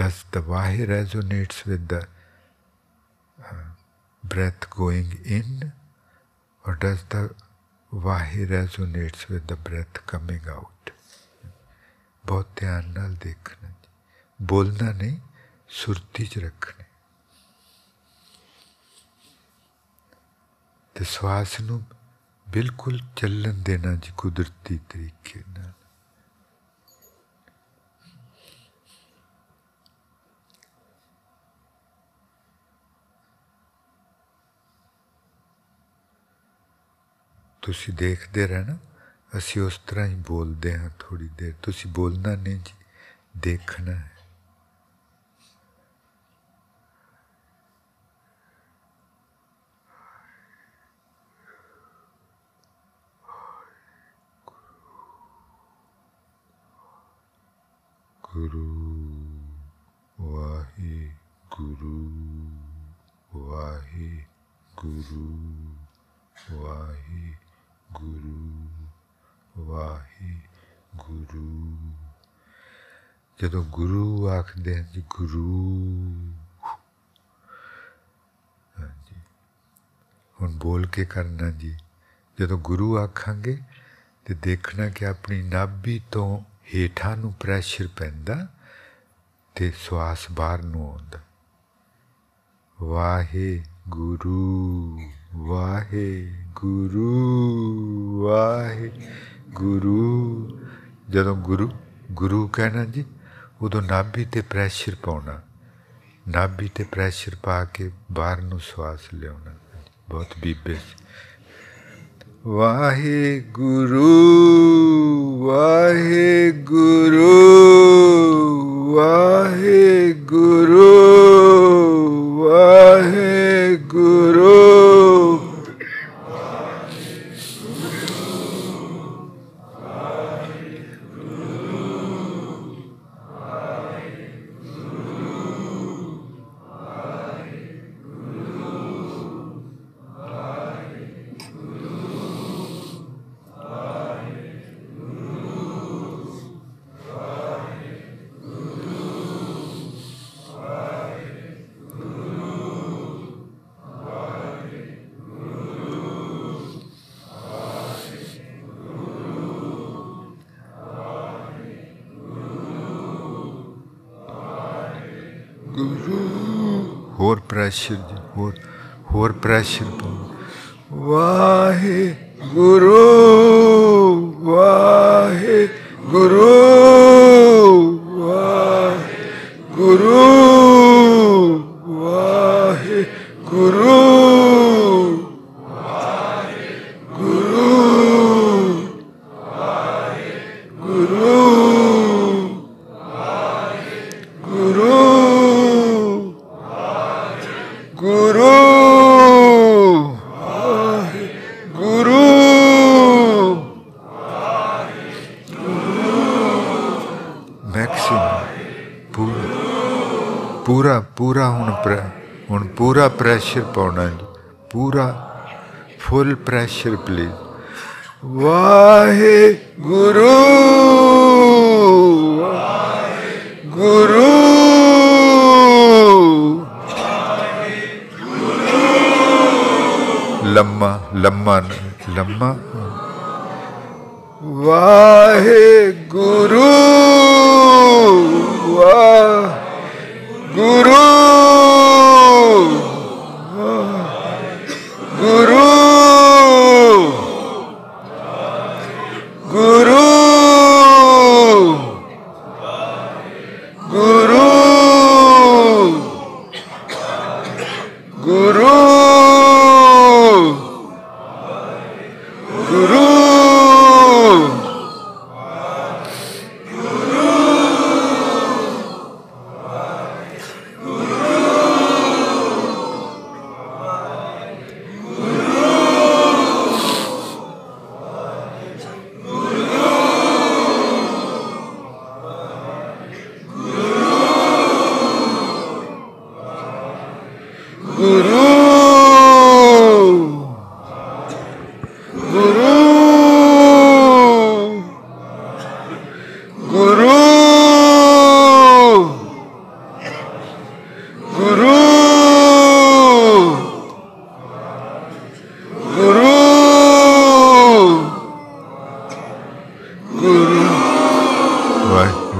Does the Vahi resonates with the uh, breath going in, or does the Vahi resonates with the breath coming out? बहुत ध्यान नाल देखना, बोलना नहीं, सुरती च रखनी. ते श्वास नू बिल्कुल चलन देना जी कुदरती तरीके नाल. तुसी देखते रहना, असी उस तरह ही बोलते हैं थोड़ी देर. तुसी बोलना नहीं जी, देखना है. गुरु वाहि गुरु वाहि गुरु वाहि गुरु वाहि गुरु. जदों गुरु आखदे हैं जी, गुरु हाँ जी हुण बोल के करना जी. जदों गुरु आखांगे तो देखना कि अपनी नाभी तो हेठां नू प्रैशर पैंदा ते श्वास बाहर नू आउंदा. वाहे गुरु वाहे गुरु वाहे गुरु. जदों गुरु गुरु कहना जी, उदों नाभी ते प्रैशर पाउना, नाभी ते प्रैशर पा के बाहर नू श्वास लियाउना. बहुत बीबे वाहे गुरु वाहे गुरु वाहे गुरु वाहे गुरु. प्रेशर जी, होर होर प्रेशर पाओ. वाहे गुरु वाहे गुरु वाहे गुरु वाहे गुरु वाहे गुरु वाहे गुरु वाहे गुरु पूरा हुण हुण पूरा प्रेशर पाउना जी, पूरा full pressure please. Wahe Guru गुरु लम्मा लम्मा लम्मा. वाहे गुरु वाह Guru Guru Guru Guru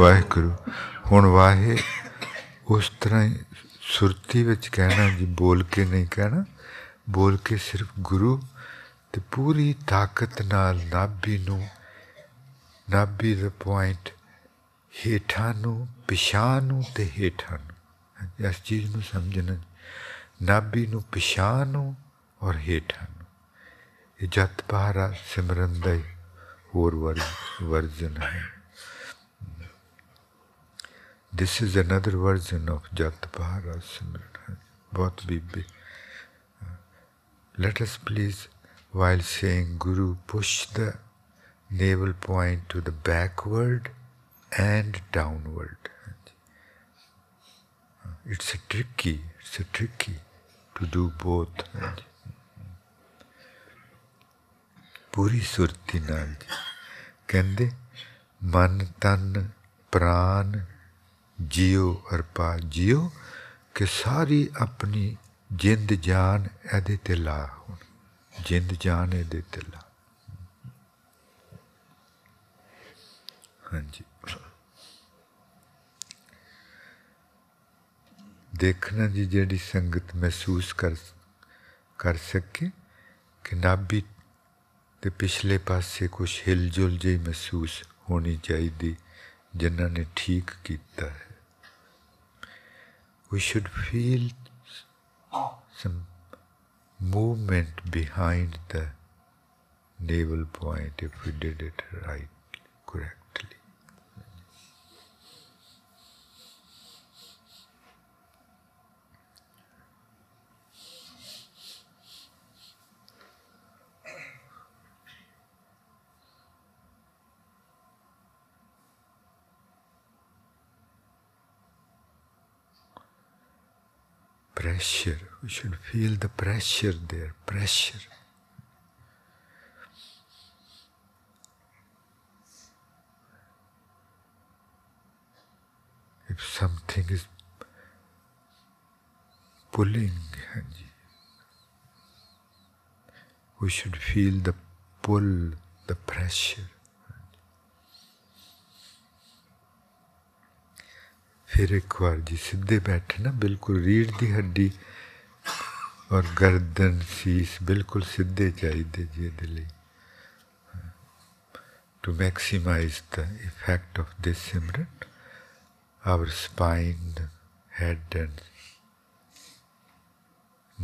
Waheguru हुण वाहे उस तरह सुरती विच कहना जी, बोल के नहीं कहना, बोल के सिर्फ गुरु ते पूरी ताकत नाल नाभी नू नाभी द पॉइंट हेठा नू पिछा नू ते हेठा नू, इस चीज़ नू समझना, नाभी नू पिछा नू और हेठा नू। ये जत पहरा सिमरन दा होर वर्जन है। This is another version of Jat Bhara Simran. Both we be. Let us please, while saying Guru, push the navel point to the backward and downward. It's a tricky, it's a tricky to do both. Puri surti naal ji. Kende man tan pran जियो और पा जियो के सारी अपनी जिंद जान एदे ते ला, जिंद जान एदे ते ला। हाँ जी, देखना जी जेडी संगत महसूस कर कर सके कि नाभी ते पिछले पासे कुछ हिलजुल जी महसूस होनी चाहिए जिन्ना ने ठीक किया है। We should feel some movement behind the navel point if we did it right, correctly. Pressure, we should feel the pressure there, pressure. If something is pulling, we should feel the pull, the pressure. फिर एक बार जी सीधे बैठना, बिल्कुल रीढ़ दी हड्डी और गर्दन शीश बिल्कुल सीधे चाहिए जी Delhi to maximise the effect of this simran. Our spine, head and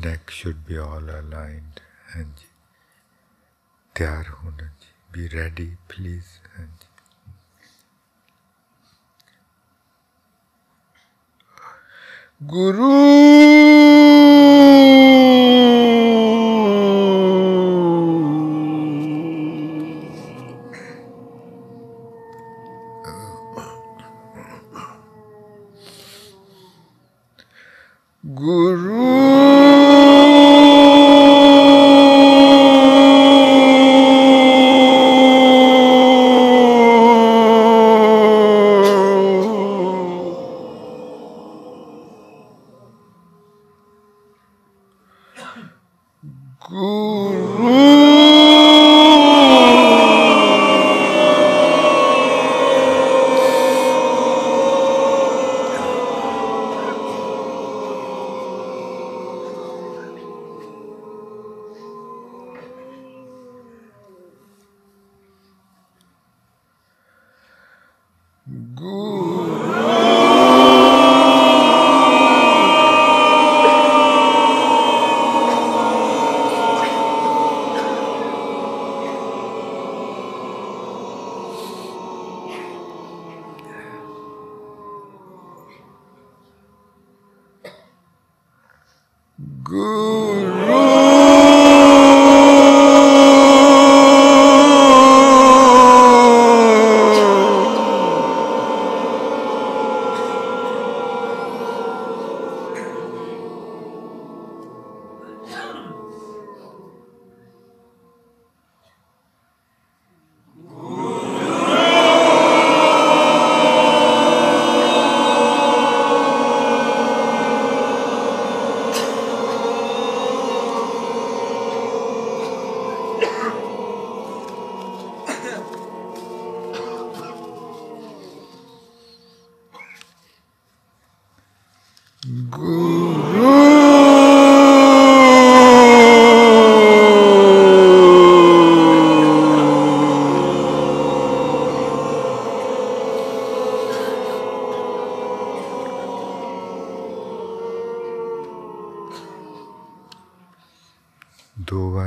neck should be all aligned. हाँ जी, तैयार होना जी, बी रेडी प्लीज। हाँ जी, Guru Guru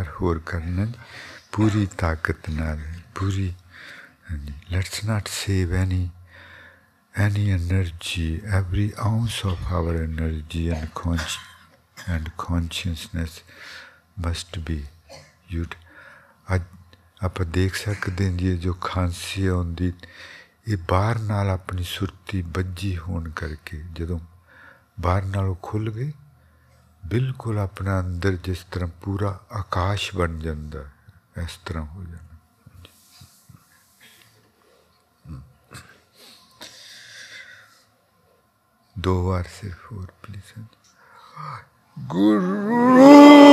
यार होर करना पूरी ताकत नाल पूरी. Let's not save any any energy, every ounce of our energy and consci and consciousness must be used. आप देख सकते हैं ये जो खांसी होंदी ये बाहर नाल अपनी सुरती बज्जी होन करके जदों बाहर नाल खुल गए बिल्कुल अपना अंदर जिस तरह पूरा आकाश बन जाता है इस तरह हो जाना. दो बार सिर्फ और प्लीज गुरु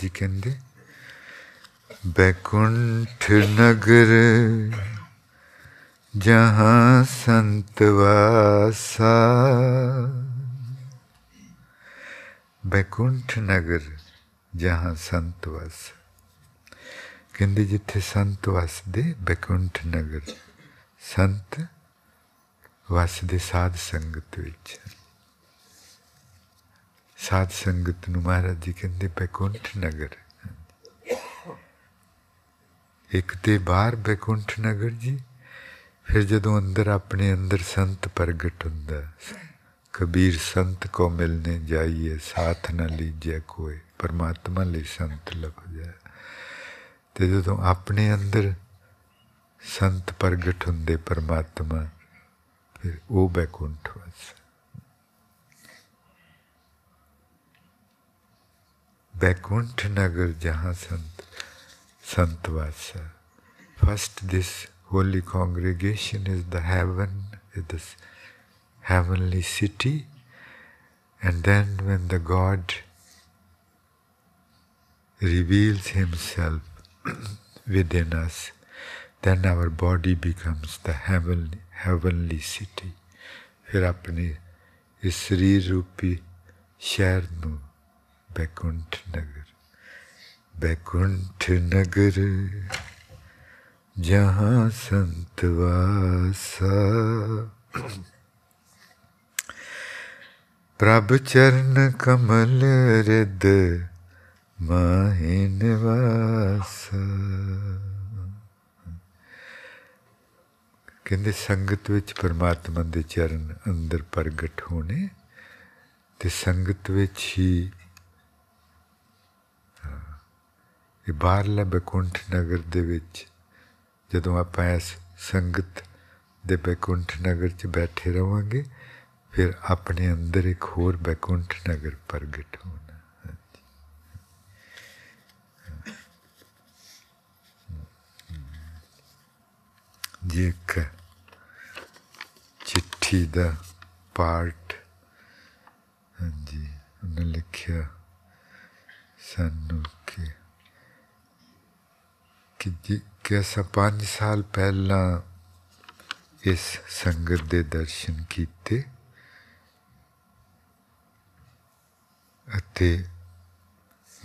जी कहते बैकुंठ नगर जहाँ संत वासा. बैकुंठ नगर जहाँ संत वासा कहते जिथे संत वसदे बैकुंठ नगर संत वसदे साध संगत विच. साध संगत नूं महाराज जी कहते बैकुंठ नगर. एक तो बाहर बैकुंठ नगर जी फिर जदों अंदर अपने अंदर संत प्रगट हुंदा. कबीर संत को मिलने जाइए साथ न लीजिए कोई परमात्मा ले संत लभ जाए. तो जदों अपने अंदर संत प्रगट हुंदे परमात्मा फिर वो बैकुंठ वास. बैकुंठ नगर जहाँ संत संत वासा. First, this holy congregation is the heaven, is this heavenly city, and then when the God reveals Himself within us, then our body becomes the heavenly heavenly city. फिर अपने इस शरीर रूपी शहर में बैकुंठ नगर. बैकुंठ नगर जहाँ संत वासा. प्रभ चरण कमल रिद माहि निवासा. कहते संगत विच परमात्मा दे चरण अंदर प्रगट होने ते संगत विच ही ये बाहरला बैकुंठ नगर दे विच जदों आपां इस संगत दे बैकुंठ नगर च बैठे रहांगे फिर अपने अंदर एक होर बैकुंठ नगर प्रगट होना. जी एक चिट्ठी दा पार्ट हाँ जी उन्हें लिखिया सानू के कि जी कैसा पाँच साल पहला इस संगत दे दर्शन कीते अते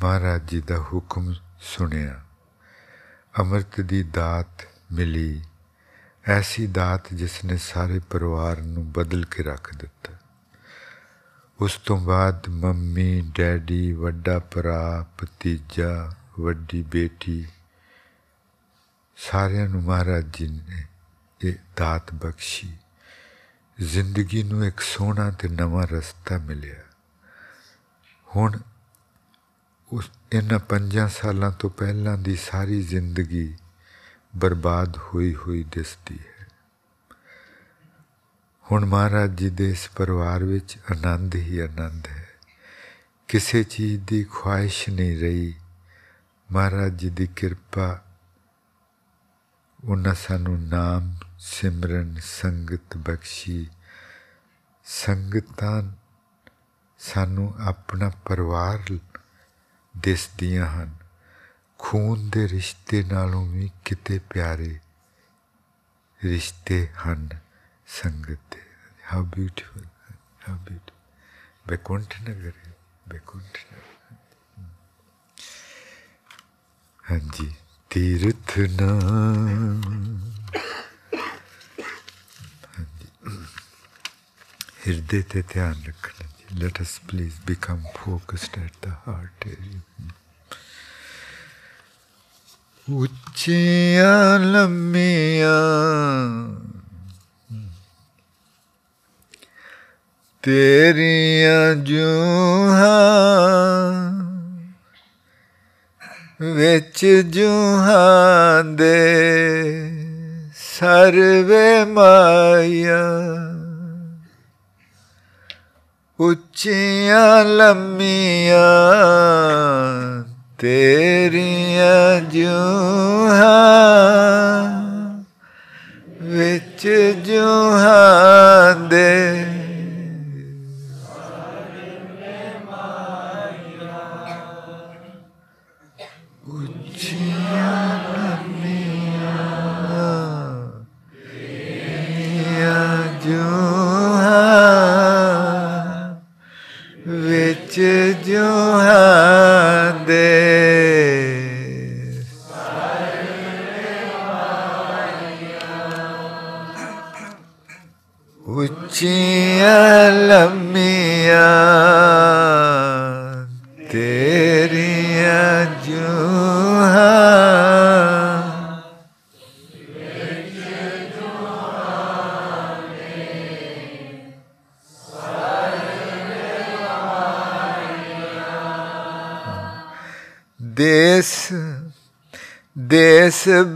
महाराज जी दा हुक्म सुनिया अमृत दी दात मिली ऐसी दात जिसने सारे परिवार नू बदल के रख दिता. उस तो बाद मम्मी डैडी वड्डा भरा भतीजा वड्डी बेटी सारे महाराज जी ने ये दात बख्शी. जिंदगी नू एक सोहना ते नवा रस्ता मिलिया. हुण उस इन्हां पंजां सालां तो पहलां दी सारी जिंदगी बर्बाद होई होई दिसदी है. हुण महाराज जी दे इस परिवार विच आनंद ही आनंद है. किसी चीज़ दी ख्वाहिश नहीं रही. ਮਹਾਰਾਜ ਜੀ ਦੀ ਕਿਰਪਾ ਉਹਨਾਂ ਸਾਨੂੰ ਨਾਮ ਸਿਮਰਨ ਸੰਗਤ ਬਖਸ਼ੀ ਸੰਗਤਾਂ ਸਾਨੂੰ ਆਪਣਾ ਪਰਿਵਾਰ ਦਿਸਦੀਆਂ ਹਨ ਖੂਨ ਦੇ ਰਿਸ਼ਤੇ ਨਾਲੋਂ ਵੀ ਕਿਤੇ ਪਿਆਰੇ ਰਿਸ਼ਤੇ ਹਨ ਸੰਗਤ ਦੇ how beautiful how beautiful ਬੈਕੁੰਠ ਨਗਰ ਬੈਕੁੰਠ ਹਾਂਜੀ तीर्थ नाम हृदय ते ध्यान रखना जी let us please become focused at the heart area ਉੱਚੀਆਂ ਲੰਮੀਆਂ ਤੇਰੀਆਂ ਜੂਹਾਂ ਵਿੱਚ ਜੂਹਾਂ ਦੇ ਸਰਵੇ ਮਾਇਆ ਉੱਚੀਆਂ ਲੰਮੀਆਂ ਤੇਰੀਆਂ ਜੂਹਾਂ ਵਿੱਚ ਜੂਹਾਂ ਦੇ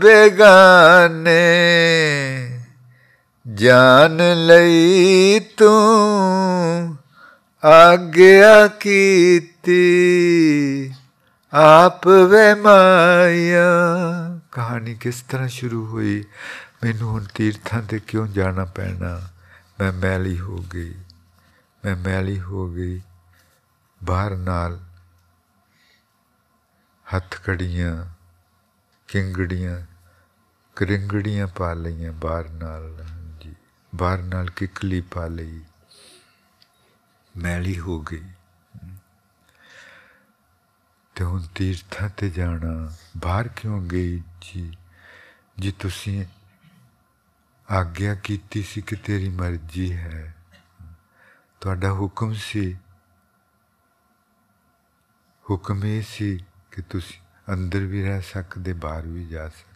बेगाने जान लई तू आज्ञा कीती आप वे माया कहानी किस तरह शुरू हुई मैनू हुण तीर्थां ते क्यों जाना पैना मैं मैली हो गई मैं मैली हो गई बाहर नाल हथकड़ियां किंगड़ियां करिंगड़ियां पा लियां बाहर नाल जी बाहर नाल किकली पा लई मैली हो गई तो हुण तीर्थां ते जाना बाहर क्यों गई जी जी तुसीं आज्ञा कीती सी कि तेरी मर्जी है तुहाडा हुक्म सी हुक्म ही सी कि तुसीं अंदर भी रह सकते बाहर भी जा सकते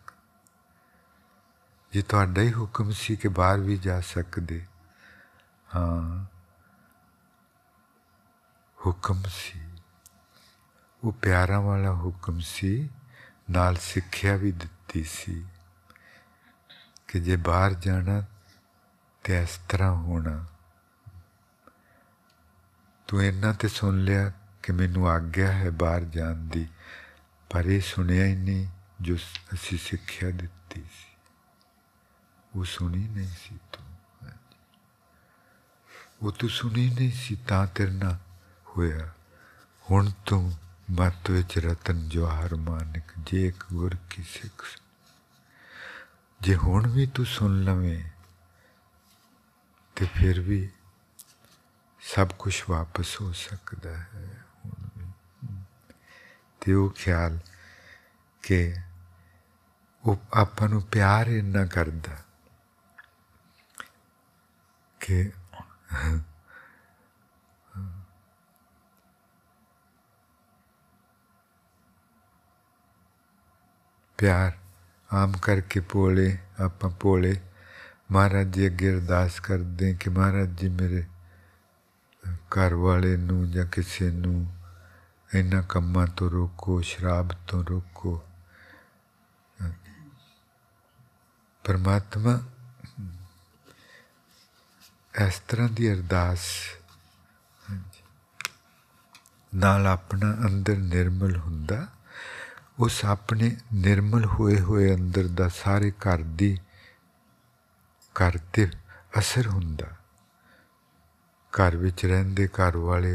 जी तुहाडा ही हुक्म सी कि बाहर भी जा सकते हाँ हुक्म सी वो प्यारा वाला हुक्म सी नाल सिक्ख्या भी दित्ती सी कि जे बाहर जाना तो इस तरह होना तू इन्ना तो सुन लिया कि मैनू आग्या है बाहर जान दी पर यह सुनिया ही नहीं जो असी सिक्ख्या दित्ती सी वो सुनी नहीं सी तू वो तू सुनी नहीं सी तां तेरे नाल होया हुण तू मत विच रतन जवाहर मानिक जे एक गुर की सिख जे हुण भी तू सुन लवें तो फिर भी सब कुछ वापस हो सकता है ते वो ख्याल के वो आपां प्यार इन्ना करदा कि प्यार आम करके भोले आपां भोले महाराज जी अगे अरदास करदे कि महाराज जी मेरे घर वाले नूं जां किसे नूं इन्हां कम्मां तो रोको शराब तो रोको परमात्मा इस तरह की अरदास नाल अपना अंदर निर्मल हुंदा उस अपने निर्मल हुए हुए अंदर दा सारे घर दी घर ते असर हुंदा, घर विच रहिंदे घर वाले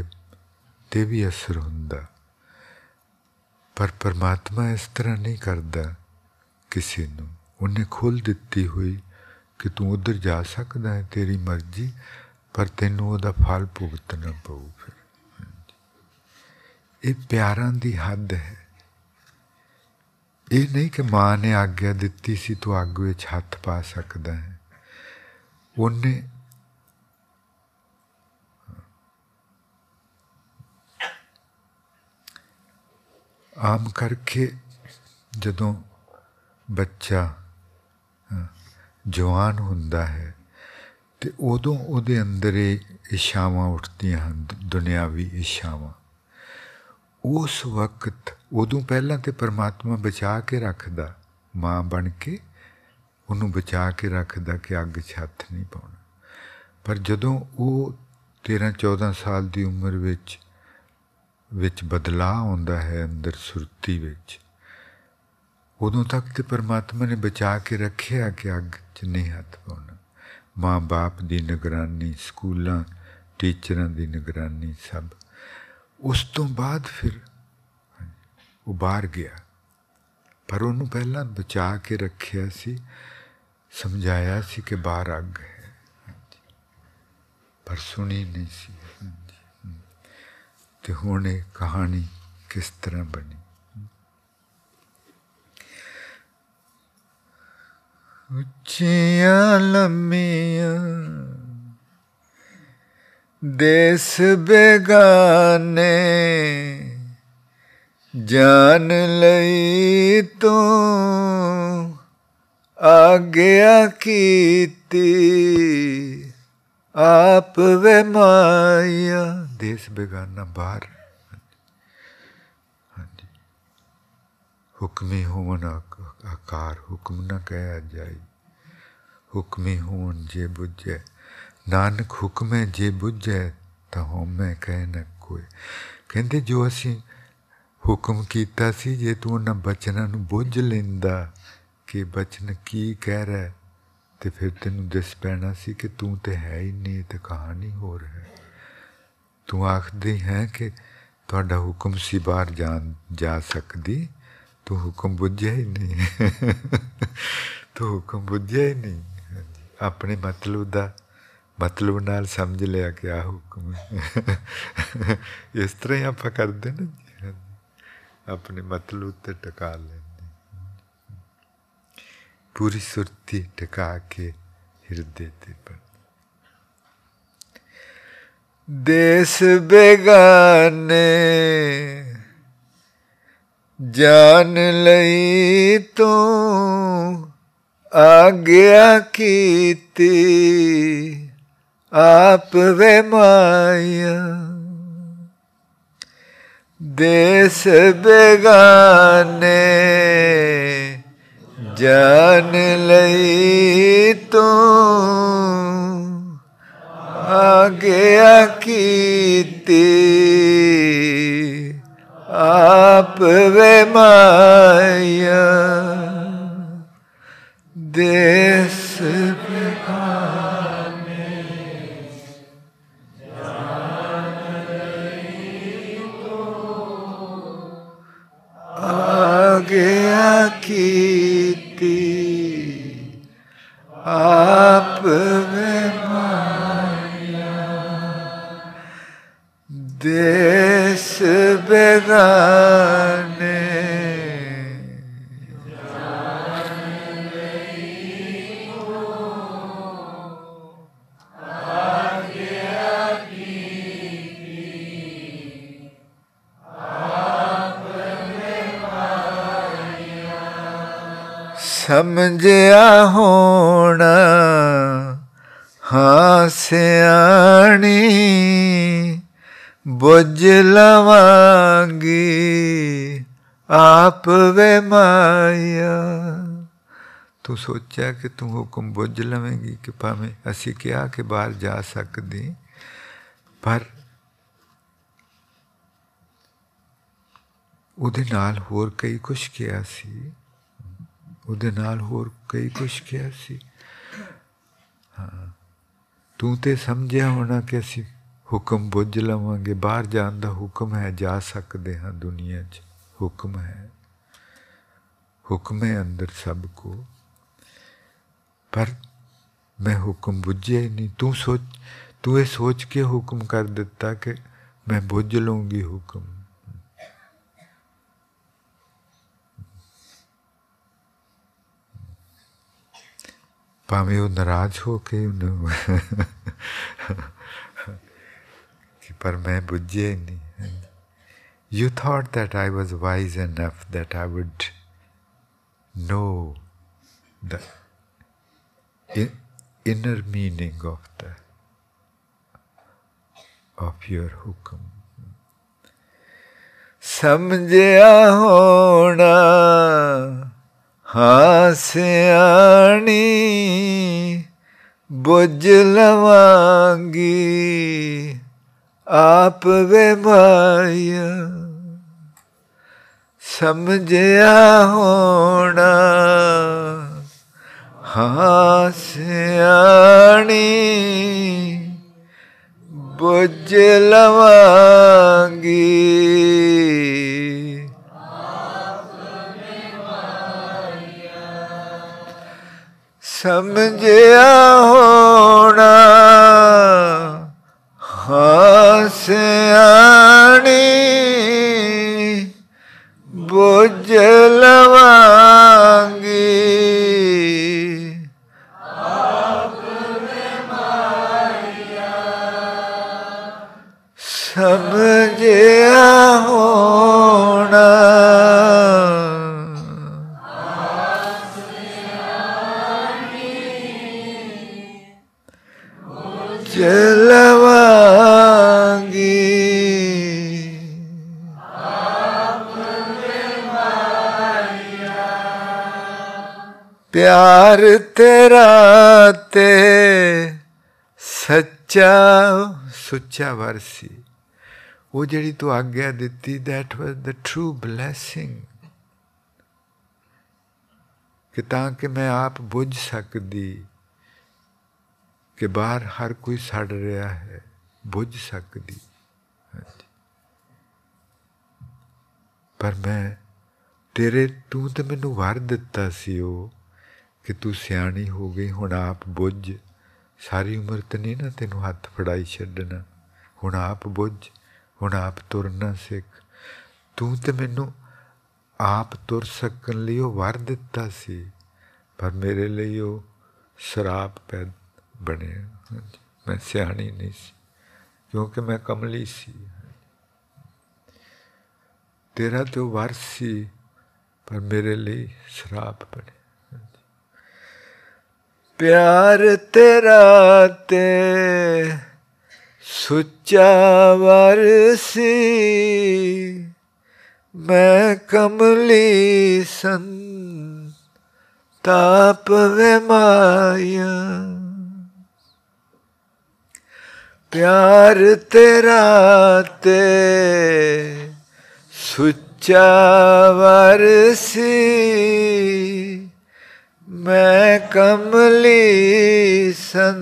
ते भी असर हुंदा। पर परमात्मा इस तरह नहीं करता किसी नूं, उन्हें खोल दित्ती हुई कि तू उधर जा सकदा है, तेरी मर्जी, पर तैनूं उहदा फल भुगतना पऊ। फिर ये प्यारां दी हद है। ये नहीं कि माँ ने आज्ञा दिती सी तो अग विच हथ पा सकदा है, उन्हें आम करके जदों बच्चा जवान हुंदा है तो उदों उहदे अंदर इच्छावां उठदियां हन, दुनियावी इच्छावां। उस वक्त उदों पहला तो परमात्मा बचा के रखदा, माँ बन के उन्होंने बचा के रखदा कि अग छत नहीं पाउणा। पर जदों वो तेरह चौदह साल की उम्र विच विच बदलाव आता है अंदर सुरती विच, उदों तक तो परमात्मा ने बचा के रखिया कि अग च नहीं हथ पाउणा। माँ बाप की निगरानी, स्कूलों, टीचर की निगरानी, सब। उस तो बाद फिर वो बाहर गया, पर उन्होंने पहला बचा के रखिया सी, समझाया सी कि बाहर अग है, पर सुनी नहीं सी। तो हुण ये कहानी किस तरह बनी? उच्चियां लम्मियां देश बेगाने जान लई तो आज्ञा कीती आप वे माया। देश बेगाना बाहर, हाँ जी, हुक्मी होवन आकार, हुक्म ना कहा जाई, हुक्मी होवन जे बुझे। नानक हुक्म जे बुझे तो होमै कह न कोई। कहते जो असी हुक्म किया सी, जे तू उन्होंने बचना बुझ लेंदा कि बचन की कह रहा है, तो फिर तेन दस पैना सी कि तू तो है ही नहीं, तो कहानी होर है। तू आखदी है कि तुहाडा हुक्म सी बाहर जान जा सकदी, तू हुक्म बुझिया ही नहीं। तू हुक्म बुझिया ही नहीं, अपने मतलब दा मतलब नाल समझ लिया कि आ हुक्म। इस तरह ही आप करते ना जी, अपने मतलब उत्ते टका लेंगे, पूरी सुरती टका के हिरदे ते। पर देश बेगाने जान लई तो आज्ञा कीती आप वे माया। देश बेगाने जान लई तो आज्ञा कीती आप वे माया। देश कीती आप वे माया। देश बेगाने समझया होना हाँ सियाणी बुझ लवांगी आप वे माया। तू सोचा कि तू हुक्म बुझ लवेंगी कि भावें असी क्या कि बाहर जा सकदी, पर ਉਹਦੇ ਨਾਲ ਹੋਰ ਕਈ ਕੁਛ ਕਿਹਾ ਸੀ ਉਹਦੇ ਨਾਲ ਹੋਰ ਕਈ ਕੁਛ ਕਿਹਾ ਸੀ ਹਾਂ ਤੂੰ ਤੇ ਸਮਝਿਆ ਹੋਣਾ ਕਿ ਅਸੀਂ ਹੁਕਮ ਬੁੱਝ ਲਵਾਂਗੇ ਬਾਹਰ ਜਾਣ ਦਾ ਹੁਕਮ ਹੈ ਜਾ ਸਕਦੇ ਹਾਂ ਦੁਨੀਆ 'ਚ ਹੁਕਮ ਹੈ ਹੁਕਮ ਹੈ ਅੰਦਰ ਸਭ ਕੋ ਪਰ ਮੈਂ ਹੁਕਮ ਬੁੱਝਿਆ ਹੀ ਨਹੀਂ ਤੂੰ ਸੋਚ ਤੂੰ ਇਹ ਸੋਚ ਕੇ ਹੁਕਮ ਕਰ ਦਿੱਤਾ ਕਿ ਮੈਂ ਬੁੱਝ ਲਊਂਗੀ ਹੁਕਮ ਭਾਵੇਂ ਉਹ ਨਾਰਾਜ਼ ਹੋ ਕੇ ਉਹਨੂੰ ਕਿ ਪਰ ਮੈਂ ਬੁੱਝਿਆ ਹੀ ਨਹੀਂ you thought that I was wise enough that I would know the in, inner meaning of the of your hukam samjhya hona hasyani bujh lavangi aap ve maya Samjhya hona hasyani bujh lavangi aap ve maya Samjhya hona hasyani bujh lavangi aap mein maya samjhya hona hasyani bujh lavangi प्यार तेरा ते सच्चा सुच्चा वर्सी वो जड़ी तू आज्ञा दिती that was the true blessing कि ताकि मैं आप बुझ सकदी कि बाहर हर कोई सड़ रहा है बुझ सकदी पर मैं तेरे तू तो मैनू वार दिता सी वो कि तू सियानी हो गई हुण आप बुझ सारी उम्र तो नहीं ना तेनू हथ फड़ाई छड्डना हुण आप बुझ हुण आप तुरना सिख तू तो मैनू आप तुर सकन लई वो वर दिता सी पर मेरे लिए वो शराप पैद बनिया मैं सियानी नहीं सी क्योंकि मैं कमली सी तेरा तो वर सी पर मेरे लिए शराप बने प्यार तेरा ते सुच्चा वारसी मैं कमली सन ताप वे माया प्यार तेरा ते सुच्चा वारसी मैं कमली सन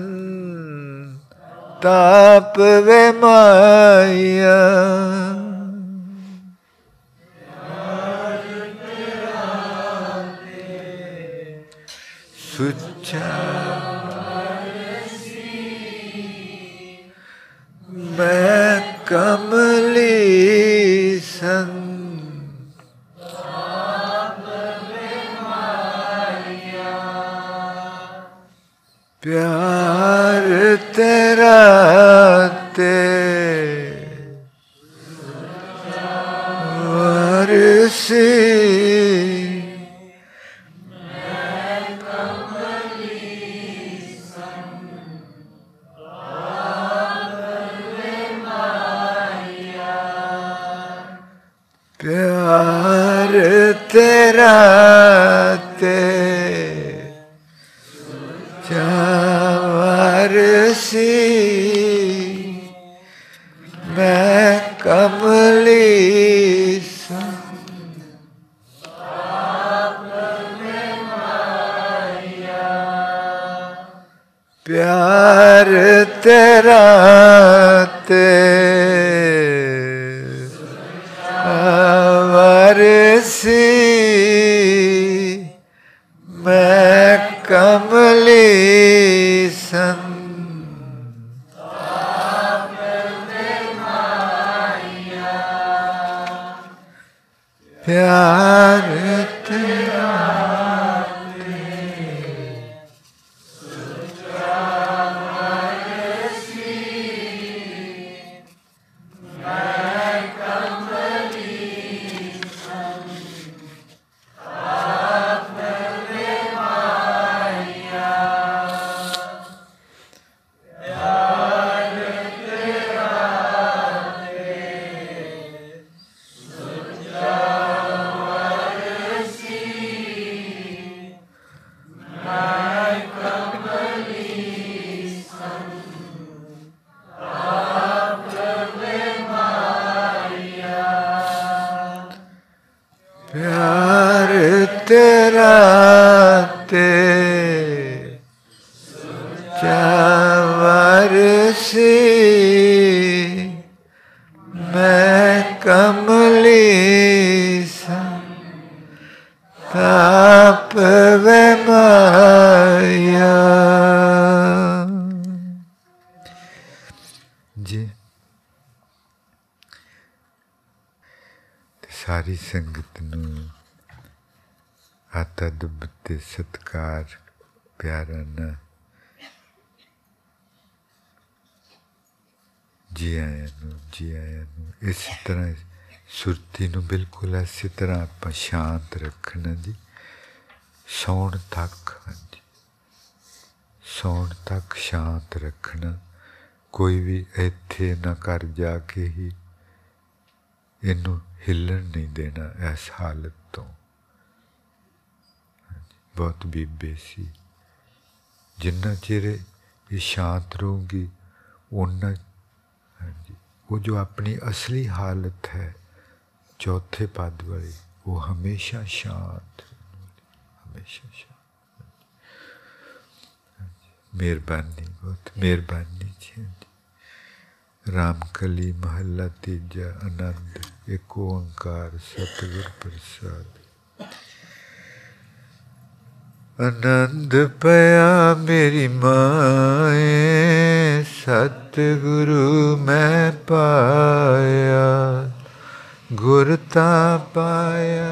ताप वे माया सुच्चा मैं कमली सन प्यार तेरा ते वरसी मैं कमली सन ताप वे माया प्यार तेरा ते मैं कमली सन प्यार तेरा तेवरसी मैं कमली सन प्यार तेरा संगत नूं आता दुबते सत्कार प्यारा ना जी आया नूं जी आया नूं इस तरह सुरती नूं बिल्कुल इसी तरह आप शांत रखना जी सौण तक सौण तक शांत रखना कोई भी इत्थे ना कर जाके ही इनू हिलन नहीं देना ऐस हालत तो बहुत बीबे सी जिन्ना चिर ये शांत रहूँगी उन्ना वो जो अपनी असली हालत है चौथे पद वाली वो हमेशा शांत हमेशा शांत मेहरबानी बहुत मेहरबानी जी रामकली महला तीजा आनंद एक ओंकार सतगुर प्रसाद आनंद पया मेरी माए सतगुरु मैं पाया गुरता पाया